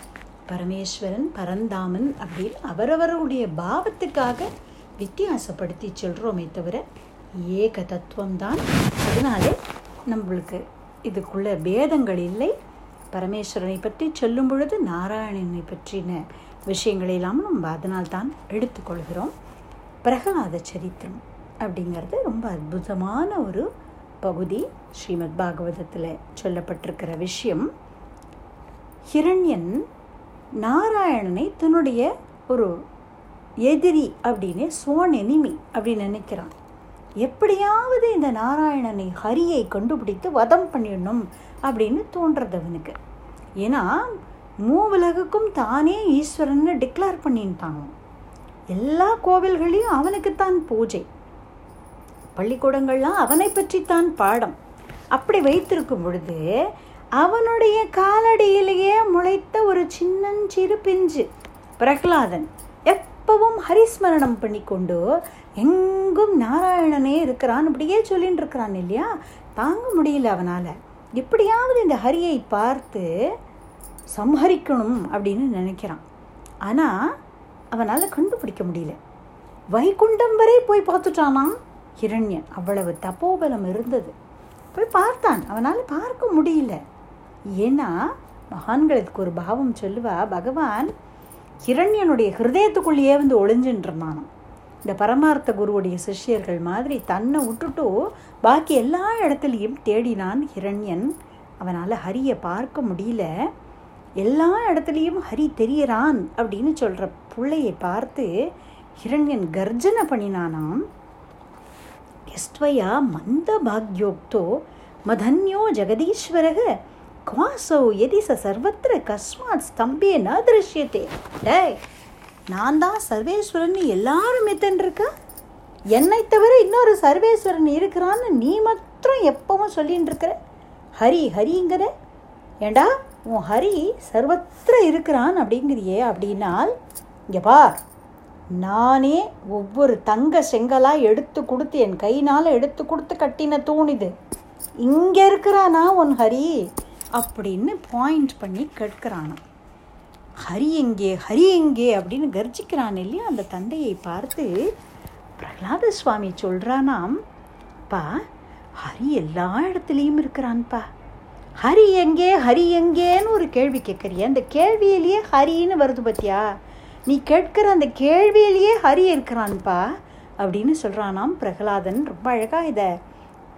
பரமேஸ்வரன் பரந்தாமன் அப்படின்னு அவரவருடைய பாவத்துக்காக வித்தியாசப்படுத்தி சொல்கிறோமே தவிர ஏக தத்துவம்தான். அதனாலே நம்மளுக்கு இதுக்குள்ள பேதங்கள் இல்லை. பரமேஸ்வரனை பற்றி சொல்லும் பொழுது நாராயணனை பற்றின விஷயங்கள் இல்லாமல் நம்ம அதனால் தான் எடுத்துக்கொள்கிறோம். பிரகலாத சரித்திரம் அப்படிங்கிறது ரொம்ப அற்புதமான ஒரு பகுதி. ஸ்ரீமத் பாகவதத்தில் சொல்லப்பட்டிருக்கிற விஷயம், ஹிரண்யன் நாராயணனை தன்னுடைய ஒரு எதிரி அப்படின்னு, சோன் எனிமி அப்படின்னு நினைக்கிறான். எப்படியாவது இந்த நாராயணனை ஹரியை கண்டுபிடித்து வதம் பண்ணிடணும் அப்படின்னு தோன்றது அவனுக்கு. ஏன்னா மூவுலகுக்கும் தானே ஈஸ்வரன்னு டிக்ளேர் பண்ணிட்டாங்க. எல்லா கோவில்களையும் அவனுக்குத்தான் பூஜை, பள்ளிக்கூடங்கள்லாம் அவனை பற்றித்தான் பாடம். அப்படி வைத்திருக்கும் பொழுது அவனுடைய காலடியிலேயே முளைத்த ஒரு சின்னஞ்சிறு பிஞ்சு பிரகலாதன் எப்பவும் ஹரிஸ்மரணம் பண்ணி கொண்டு எங்கும் நாராயணனே இருக்கிறான் அப்படியே சொல்லின்னு இருக்கிறான் இல்லையா, தாங்க முடியல அவனால். எப்படியாவது இந்த ஹரியை பார்த்து சம்ஹரிக்கணும் அப்படின்னு நினைக்கிறான். ஆனால் அவனால் கண்டுபிடிக்க முடியல. வைகுண்டம் வரை போய் பார்த்துட்டானான் ஹிரண்யன், அவ்வளவு தபோபலம் இருந்தது. போய் பார்த்தான், அவனால் பார்க்க முடியல. ஏன்னா மகான்களுக்கு ஒரு பாவம் சொல்லுவா, பகவான் ஹிரண்யனுடைய ஹிருதயத்துக்குள்ளேயே வந்து ஒளிஞ்சின்றிருந்தானாம். இந்த பரமார்த்த குருவுடைய சிஷ்யர்கள் மாதிரி தன்னை விட்டுட்டு பாக்கி எல்லா இடத்துலையும் தேடினான் ஹிரண்யன். அவனால் ஹரியை பார்க்க முடியல. எல்லா இடத்துலையும் ஹரி தெரியறான் அப்படின்னு சொல்கிற பிள்ளையை பார்த்து ஹிரண்யன் கர்ஜனை பண்ணினானாம். எஸ்வயா மந்த பாக்யோக்தோ மதன்யோ ஜெகதீஸ்வரக குவாசோ எதி சர்வத்திர கஸ்மாத் ஸ்தம்பே ந திருஷ்யத்தே. டே, நான் தான் சர்வேஸ்வரன், எல்லாரும் எத்தன்றிருக்கா, என்னை தவிர இன்னொரு சர்வேஸ்வரன் இருக்கிறான்னு நீ மாத்திரம் எப்பவும் சொல்லின்னு இருக்கிற. ஹரி ஹரிங்கிற, ஏண்டா உன் ஹரி சர்வத்திர இருக்கிறான் அப்படிங்கிறியே அப்படின்னால், இங்கே பார், நானே ஒவ்வொரு தங்க செங்கலாக எடுத்து கொடுத்து என் கையினால் எடுத்து கொடுத்து கட்டின தூணிது, இங்கே இருக்கிறானா உன் ஹரி அப்படின்னு பாயிண்ட் பண்ணி கேட்கிறானான். ஹரி எங்கே, ஹரி எங்கே அப்படின்னு கர்ஜிக்கிறான் இல்லையா. அந்த தந்தையை பார்த்து பிரகலாத சுவாமி சொல்கிறானாம், பா ஹரி எல்லா இடத்துலையும் இருக்கிறான்ப்பா, ஹரி எங்கே ஹரி எங்கேன்னு ஒரு கேள்வி கேட்குறிய, அந்த கேள்வியிலேயே ஹரின்னு வருது பத்தியா, நீ கேட்கிற அந்த கேள்வியிலேயே ஹரி இருக்கிறான்பா அப்படின்னு சொல்கிறானாம் பிரகலாதன். ரொம்ப அழகாக இதை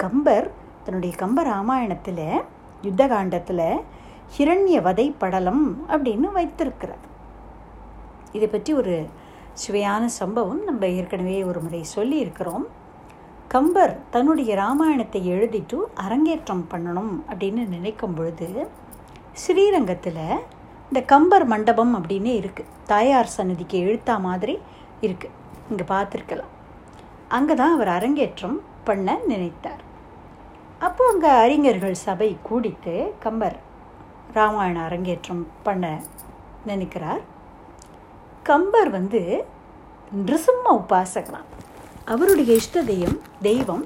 கம்பர் தன்னுடைய கம்ப ராமாயணத்தில் யுத்தகாண்டத்தில் ஹிரண்ய வதை படலம் அப்படின்னு வைத்திருக்கிறார். இதை பற்றி ஒரு சுவையான சம்பவம் நம்ம ஏற்கனவே ஒரு முறை சொல்லியிருக்கிறோம். கம்பர் தன்னுடைய ராமாயணத்தை எழுதிட்டு அரங்கேற்றம் பண்ணணும் அப்படின்னு நினைக்கும் பொழுது ஸ்ரீரங்கத்தில் இந்த கம்பர் மண்டபம் அப்படின்னு இருக்குது, தாயார் சன்னதிக்கு எழுத்தா மாதிரி இருக்குது, இங்கே பார்த்துருக்கலாம். அங்கே தான் அவர் அரங்கேற்றம் பண்ண நினைத்தார். அப்போ அங்கே அறிஞர்கள் சபை கூடிட்டு கம்பர் ராமாயண அரங்கேற்றம் பண்ண நினைக்கிறார். கம்பர் நிருசிம்ம உபாசகராம். அவருடைய இஷ்ட தெய்வம்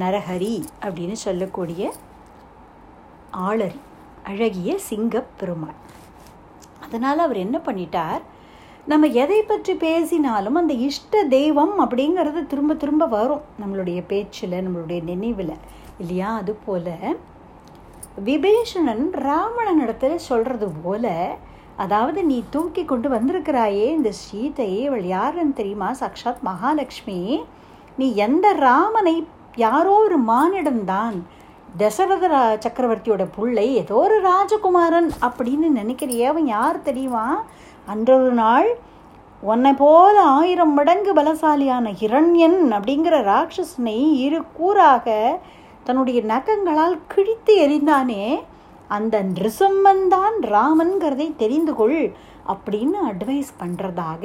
நரஹரி அப்படின்னு சொல்லக்கூடிய ஆளரி அழகிய சிங்க பெருமாள். அதனால் அவர் என்ன பண்ணிட்டார், நம்ம எதை பற்றி பேசினாலும் அந்த இஷ்ட தெய்வம் அப்படிங்கிறது திரும்ப திரும்ப வரும் நம்மளுடைய பேச்சில், நம்மளுடைய நினைவில் இல்லையா. அதுபோல் விபீஷணன் ராவணன் இடத்துல சொல்கிறது போல, அதாவது நீ தூக்கி கொண்டு வந்திருக்கிறாயே இந்த சீதையை, இவள் யாருன்னு தெரியுமா, சாக்ஷாத் மகாலட்சுமி, நீ எந்த ராமனை, யாரோ ஒரு மானிடம்தான், தசரத சக்கரவர்த்தியோட பிள்ளை, ஏதோ ஒரு ராஜகுமாரன் அப்படின்னு நினைக்கிறிய, அவன் யார் தெரியுமா, அன்றொரு நாள் உன்னை போல 1000 மடங்கு பலசாலியான ஹிரண்யன் அப்படிங்கிற ராட்சசனை இரு கூறாக தன்னுடைய நகங்களால் கிழித்து எறிந்தானே அந்த நிருசிம்மந்தான் ராமன்கிறதை தெரிந்து கொள் அப்படின்னு அட்வைஸ் பண்ணுறதாக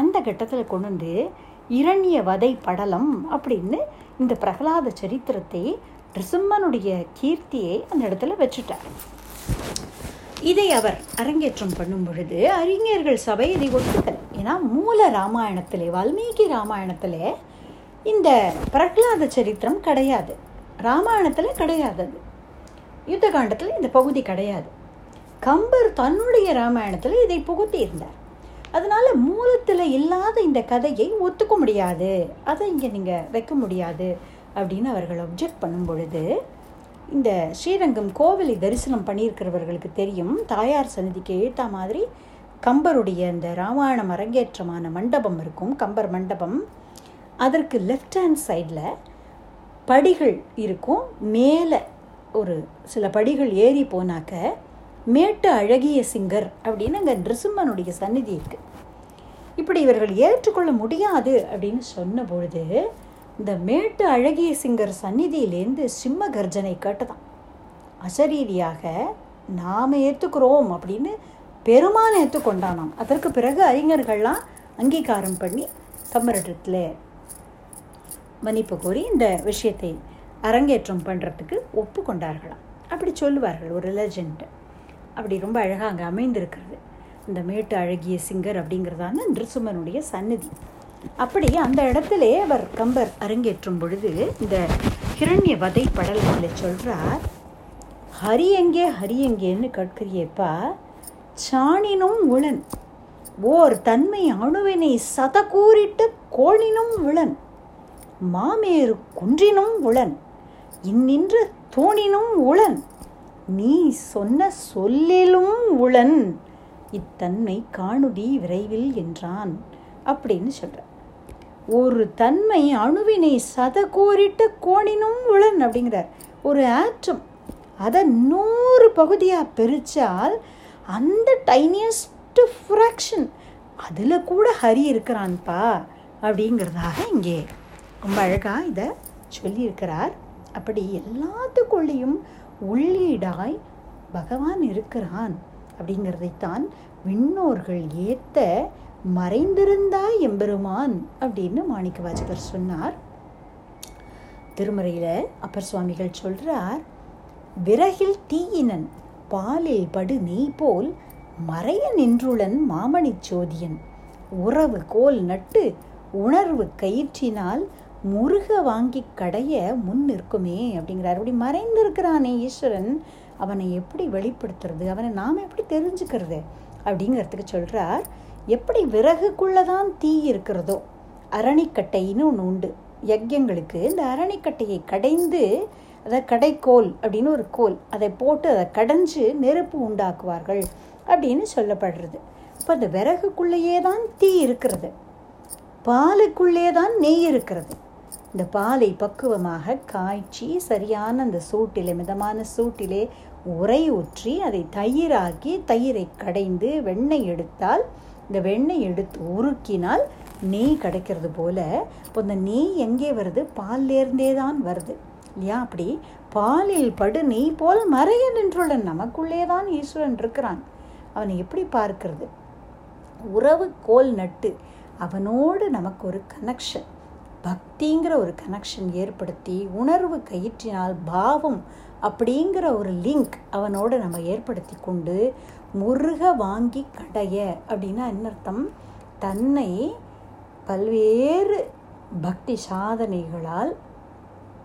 அந்த கட்டத்தில் கொண்டு வந்து இரண்ய வதை படலம் அப்படின்னு இந்த பிரகலாத சரித்திரத்தை, நிருசிம்மனுடைய கீர்த்தியை அந்த இடத்துல வச்சுட்டார். இதை அவர் அரங்கேற்றம் பண்ணும் பொழுது அறிஞர்கள் சபை இதை ஒத்துக்கல. ஏன்னா மூல ராமாயணத்திலே, வால்மீகி ராமாயணத்திலே இந்த பிரகலாத சரித்திரம் கிடையாது, ராமாயணத்தில் கிடையாது, யுத்த காண்டத்தில் இந்த பகுதி கிடையாது. கம்பர் தன்னுடைய ராமாயணத்தில் இதை புகுத்தி இருந்தார். அதனால் மூலத்தில் இல்லாத இந்த கதையை ஒத்துக்க முடியாது, அதை இங்கே நீங்கள் வைக்க முடியாது அப்படின்னு அவர்கள் அப்ஜெக்ட் பண்ணும் பொழுது, இந்த ஸ்ரீரங்கம் கோவிலை தரிசனம் பண்ணியிருக்கிறவர்களுக்கு தெரியும், தாயார் சன்னதிக்கு ஏற்ற மாதிரி கம்பருடைய அந்த ராமாயணம் அரங்கேற்றமான மண்டபம் இருக்கும், கம்பர் மண்டபம். அதற்கு லெஃப்ட் ஹேண்ட் சைடில் படிகள் இருக்கும், மேலே ஒரு சில படிகள் ஏறி போனாக்க மேட்டு அழகிய சிங்கர் அப்படின்னு அங்கே நிருசிம்மனுடைய சந்நிதி இருக்குது. இப்படி இவர்கள் ஏற்றுக்கொள்ள முடியாது அப்படின்னு சொன்ன பொழுது இந்த மேட்டு அழகிய சிங்கர் சந்நிதியிலேருந்து சிம்ம கர்ஜனை கேட்டதான். அசரீரியாக நாம் ஏற்றுக்கிறோம் அப்படின்னு பெருமான் ஏற்றுக்கொண்டானாம். அதற்கு பிறகு அறிஞர்கள்லாம் அங்கீகாரம் பண்ணி கம்பரிடத்தில் மன்னிப்பு கோரி இந்த விஷயத்தை அரங்கேற்றம் பண்ணுறதுக்கு ஒப்புக்கொண்டார்களாம். அப்படி சொல்லுவார்கள் ஒரு லெஜெண்ட். அப்படி ரொம்ப அழகாக அங்கே அமைந்திருக்கிறது இந்த மேட்டு அழகிய சிங்கர் அப்படிங்கிறதான நிருசிம்மனுடைய சந்நிதி. அப்படி அந்த இடத்துல அவர் கம்பர் அரங்கேற்றும் பொழுது இந்த ஹிரண்ய வதை படலத்தில் சொல்கிறார், ஹரி எங்கே ஹரி எங்கேன்னு கேட்கிறியப்பா, சாணினும் உளன் ஓர் தன்மை அணுவினை சத கூறிட்டு கோணினும் உளன் மாமேறு குன்றினும் உளன் இன்னின்ற தோணினும் உளன் நீ சொன்ன சொல்லிலும் உளன் இத்தன்மை காணுதி விரைவில் என்றான் அப்படின்னு சொல்கிறார். ஒரு தன்மை அணுவினை சத கோரிட்டு கோணினும் உளன் அப்படிங்கிறார். ஒரு ஆட்டம் அதை 100 பகுதியாக பிரித்தால் அந்த டைனியஸ்ட் ஃப்ராக்ஷன் அதில் கூட ஹரி இருக்கிறான்பா அப்படிங்கிறதாக இங்கே ரொம்ப அழகாக இதை சொல்லியிருக்கிறார். அப்படி எல்லாத்துக்குள்ளேயும் உள்ளீடாய் பகவான் இருக்கிறான் அப்படிங்கிறதைத்தான் விண்ணோர்கள் ஏற்ற மறைந்திருந்தாய் எம்பெருமான் அப்படின்னு மாணிக்கவாசகர் சொன்னார். திருமறையில் அப்பர் சுவாமிகள் சொல்கிறார், விறகில் தீயினன் பாலில் படு நெய் போல் மறைய நின்றுளன் மாமணி சோதியன் உறவு கோல் நட்டு உணர்வு கயிற்றினால் முருக வாங்கி கடைய முன் நிற்குமே அப்படிங்கிறார். அப்படி மறைந்திருக்கிறானே ஈஸ்வரன், அவனை எப்படி வெளிப்படுத்துறது, அவனை நாம் எப்படி தெரிஞ்சுக்கிறது அப்படிங்கிறதுக்கு சொல்கிறார். எப்படி விறகுக்குள்ளே தான் தீ இருக்கிறதோ, அரணிக்கட்டைன்னு ஒன்று உண்டு யஜ்யங்களுக்கு. இந்த அரணிக்கட்டையை கடைந்து, அதை கடைக்கோல் அப்படின்னு ஒரு கோல், அதை போட்டு அதை கடைஞ்சு நெருப்பு உண்டாக்குவார்கள் அப்படின்னு சொல்லப்படுறது. இப்போ அந்த விறகுக்குள்ளேயே தான் தீ இருக்கிறது, பாலுக்குள்ளே தான் நெய் இருக்கிறது. இந்த பாலை பக்குவமாக காய்ச்சி சரியான அந்த சூட்டிலே, மிதமான சூட்டிலே உரை ஊற்றி அதை தயிராக்கி, தயிரை கடைந்து வெண்ணெய் எடுத்தால், இந்த வெண்ணெய் எடுத்து உருக்கினால் நெய் கிடைக்கிறது போல். இப்போ இந்த நெய் எங்கே வருது? பால்லேருந்தே தான் வருது இல்லையா? அப்படி பாலில் படு நெய் போல் மறைய நின்றுள்ள நமக்குள்ளே தான் ஈஸ்வரன் இருக்கிறான். அவனை எப்படி பார்க்கிறது? உறவு கோல் நட்டு அவனோடு நமக்கு ஒரு கனெக்ஷன், பக்திங்கிற ஒரு கனெக்ஷன் ஏற்படுத்தி, உணர்வு கயிற்றினால் பாவம் அப்படிங்கிற ஒரு லிங்க் அவனோடு நம்ம ஏற்படுத்தி கொண்டு, முருக வாங்கி கடைய அப்படின்னா என்ன அர்த்தம்? தன்னை பல்வேறு பக்தி சாதனைகளால்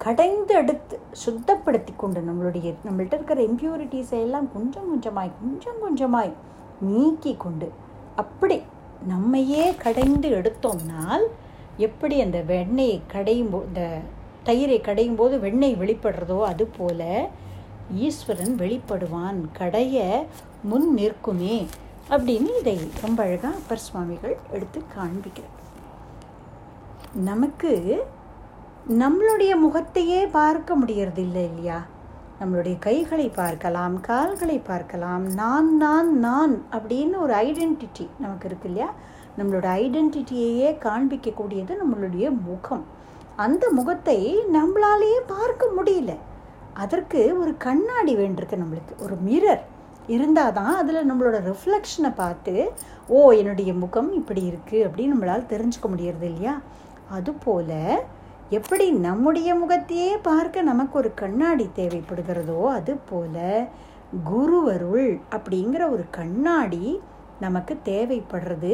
கடைந்து எடுத்து சுத்தப்படுத்தி கொண்டு, நம்மள்கிட்ட இருக்கிற இம்ப்யூரிட்டிஸை எல்லாம் கொஞ்சம் கொஞ்சமாய் நீக்கி கொண்டு, அப்படி நம்மையே கடைந்து எடுத்தோம்னால், எப்படி அந்த வெண்ணெயை கடையும் போது, இந்த தயிரை கடையும் போது வெண்ணெய் வெளிப்படுறதோ அதுபோல ஈஸ்வரன் வெளிப்படுவான், கடைய முன் நிற்குமே அப்படின்னு இதை ரொம்ப அழகாக அப்பர் சுவாமிகள் எடுத்து காண்பிக்கிறார். நமக்கு நம்மளுடைய முகத்தையே பார்க்க முடியறது இல்லை இல்லையா? நம்மளுடைய கைகளை பார்க்கலாம், கால்களை பார்க்கலாம். நான் நான் நான் அப்படின்னு ஒரு ஐடென்டிட்டி நமக்கு இருக்கு இல்லையா? நம்மளோட ஐடென்டிட்டியையே காண்பிக்கக்கூடியது நம்மளுடைய முகம். அந்த முகத்தை நம்மளாலேயே பார்க்க முடியல. அதற்கு ஒரு கண்ணாடி வேண்டியிருக்கு நம்மளுக்கு, ஒரு மிரர் இருந்தால் தான் அதில் நம்மளோட ரிஃப்ளெக்ஷனை பார்த்து, ஓ என்னுடைய முகம் இப்படி இருக்குது அப்படின்னு நம்மளால் தெரிஞ்சுக்க முடியறது இல்லையா? அதுபோல் எப்படி நம்முடைய முகத்தையே பார்க்க நமக்கு ஒரு கண்ணாடி தேவைப்படுகிறதோ, அதுபோல் குருவருள் அப்படிங்கிற ஒரு கண்ணாடி நமக்கு தேவைப்படுறது,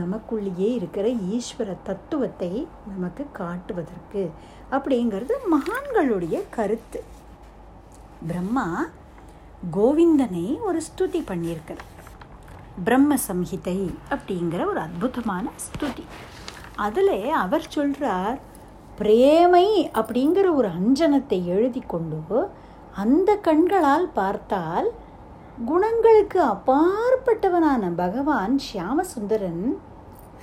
நமக்குள்ளேயே இருக்கிற ஈஸ்வர தத்துவத்தை நமக்கு காட்டுவதற்கு அப்படிங்கிறது மகான்களுடைய கருத்து. பிரம்மா கோவிந்தனை ஒரு ஸ்துதி பண்ணியிருக்கிறார். பிரம்ம சம்ஹிதை அப்படிங்கிற ஒரு அற்புதமான ஸ்துதி. அதில் அவர் சொல்கிறார், பிரேமை அப்படிங்கிற ஒரு அஞ்சனத்தை எழுதி கொண்டு அந்த கண்களால் பார்த்தால், குணங்களுக்கு அப்பாற்பட்டவனான பகவான் ஷியாமசுந்தரன்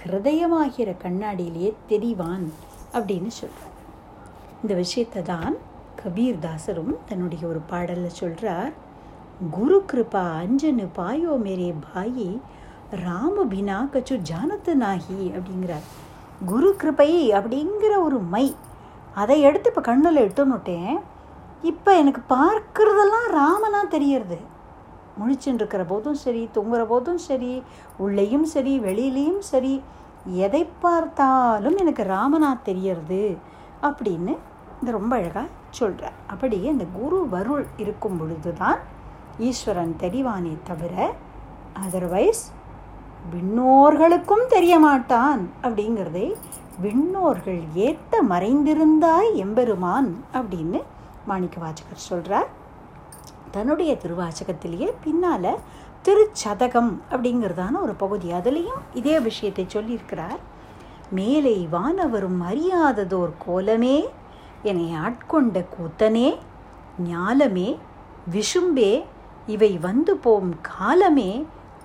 ஹிருதயமாகிற கண்ணாடியிலேயே தெரிவான் அப்படின்னு சொல்கிறார். இந்த விஷயத்தை தான் கபீர்தாசரும் தன்னுடைய ஒரு பாடலில் சொல்கிறார். குரு கிருபா அஞ்சனு பாயோ மேரே பாயி, ராம பினா கச்சு ஜானத்து நாகி அப்படிங்கிறார். குரு கிருபை அப்படிங்கிற ஒரு மை, அதை எடுத்து இப்போ கண்ணில் இட்டுன்னுட்டேன். இப்போ எனக்கு பார்க்குறதெல்லாம் ராமனா தெரியறது. முழிச்சுட்டுருக்கிற போதும் சரி, தூங்குற போதும் சரி, உள்ளேயும் சரி, வெளியிலையும் சரி, எதை பார்த்தாலும் எனக்கு ராமனா தெரியறது அப்படின்னு இது ரொம்ப அழகாக சொல்கிறார். அப்படியே இந்த குரு வருள் இருக்கும் பொழுது தான் ஈஸ்வரன் தெரிவானே தவிர, அதர்வைஸ் விண்ணோர்களுக்கும் தெரிய மாட்டான் அப்படிங்கிறதை, விண்ணோர்கள் ஏத்த மறைந்திருந்தாய் எம்பெருமான் அப்படின்னு மாணிக்கவாசகர் சொல்கிறார். தன்னுடைய திருவாசகத்திலேயே பின்னால் திருச்சதகம் அப்படிங்கிறதான ஒரு பகுதி, அதுலேயும் இதே விஷயத்தை சொல்லியிருக்கிறார். மேலே வானவரும் அறியாததோர் கோலமே, என்னை ஆட்கொண்ட கூத்தனே, ஞாலமே விஷும்பே, இவை வந்து போம் காலமே,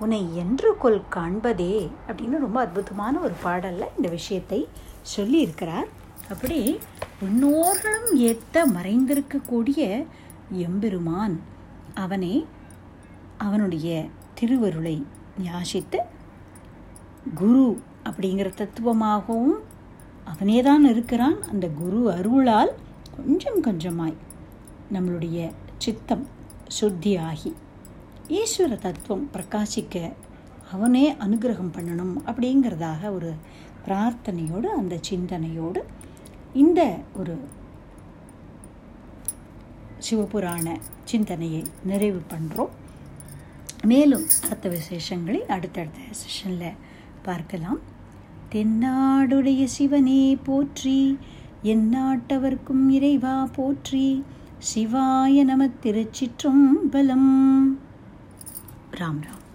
உன்னை என்று கொள் காண்பதே அப்படின்னு ரொம்ப அற்புதமான ஒரு பாடலில் இந்த விஷயத்தை சொல்லியிருக்கிறார். அப்படி இன்னோர்களும் ஏத்த மறைந்திருக்கக்கூடிய எம்பெருமான், அவனை அவனுடைய திருவருளை யாசித்து, குரு அப்படிங்கிற தத்துவமாகவும் அவனேதான் இருக்கிறான். அந்த குரு அருளால் கொஞ்சம் கொஞ்சமாய் நம்மளுடைய சித்தம் சுத்தியாகி ஈஸ்வர தத்துவம் பிரகாசிக்க அவனே அனுகிரகம் பண்ணணும் அப்படிங்கிறதாக ஒரு பிரார்த்தனையோடு, அந்த சிந்தனையோடு இந்த ஒரு சிவபுராண சிந்தனையை நிறைவு பண்ணுறோம். மேலும் அடுத்த விசேஷங்களை அடுத்தடுத்த செஷனில் பார்க்கலாம். தென்னாடுடைய சிவனே போற்றி, எந்நாட்டவர்க்கும் இறைவா போற்றி. சிவாய நம. திருச்சிற்றம்பலம். ராம் ராம்.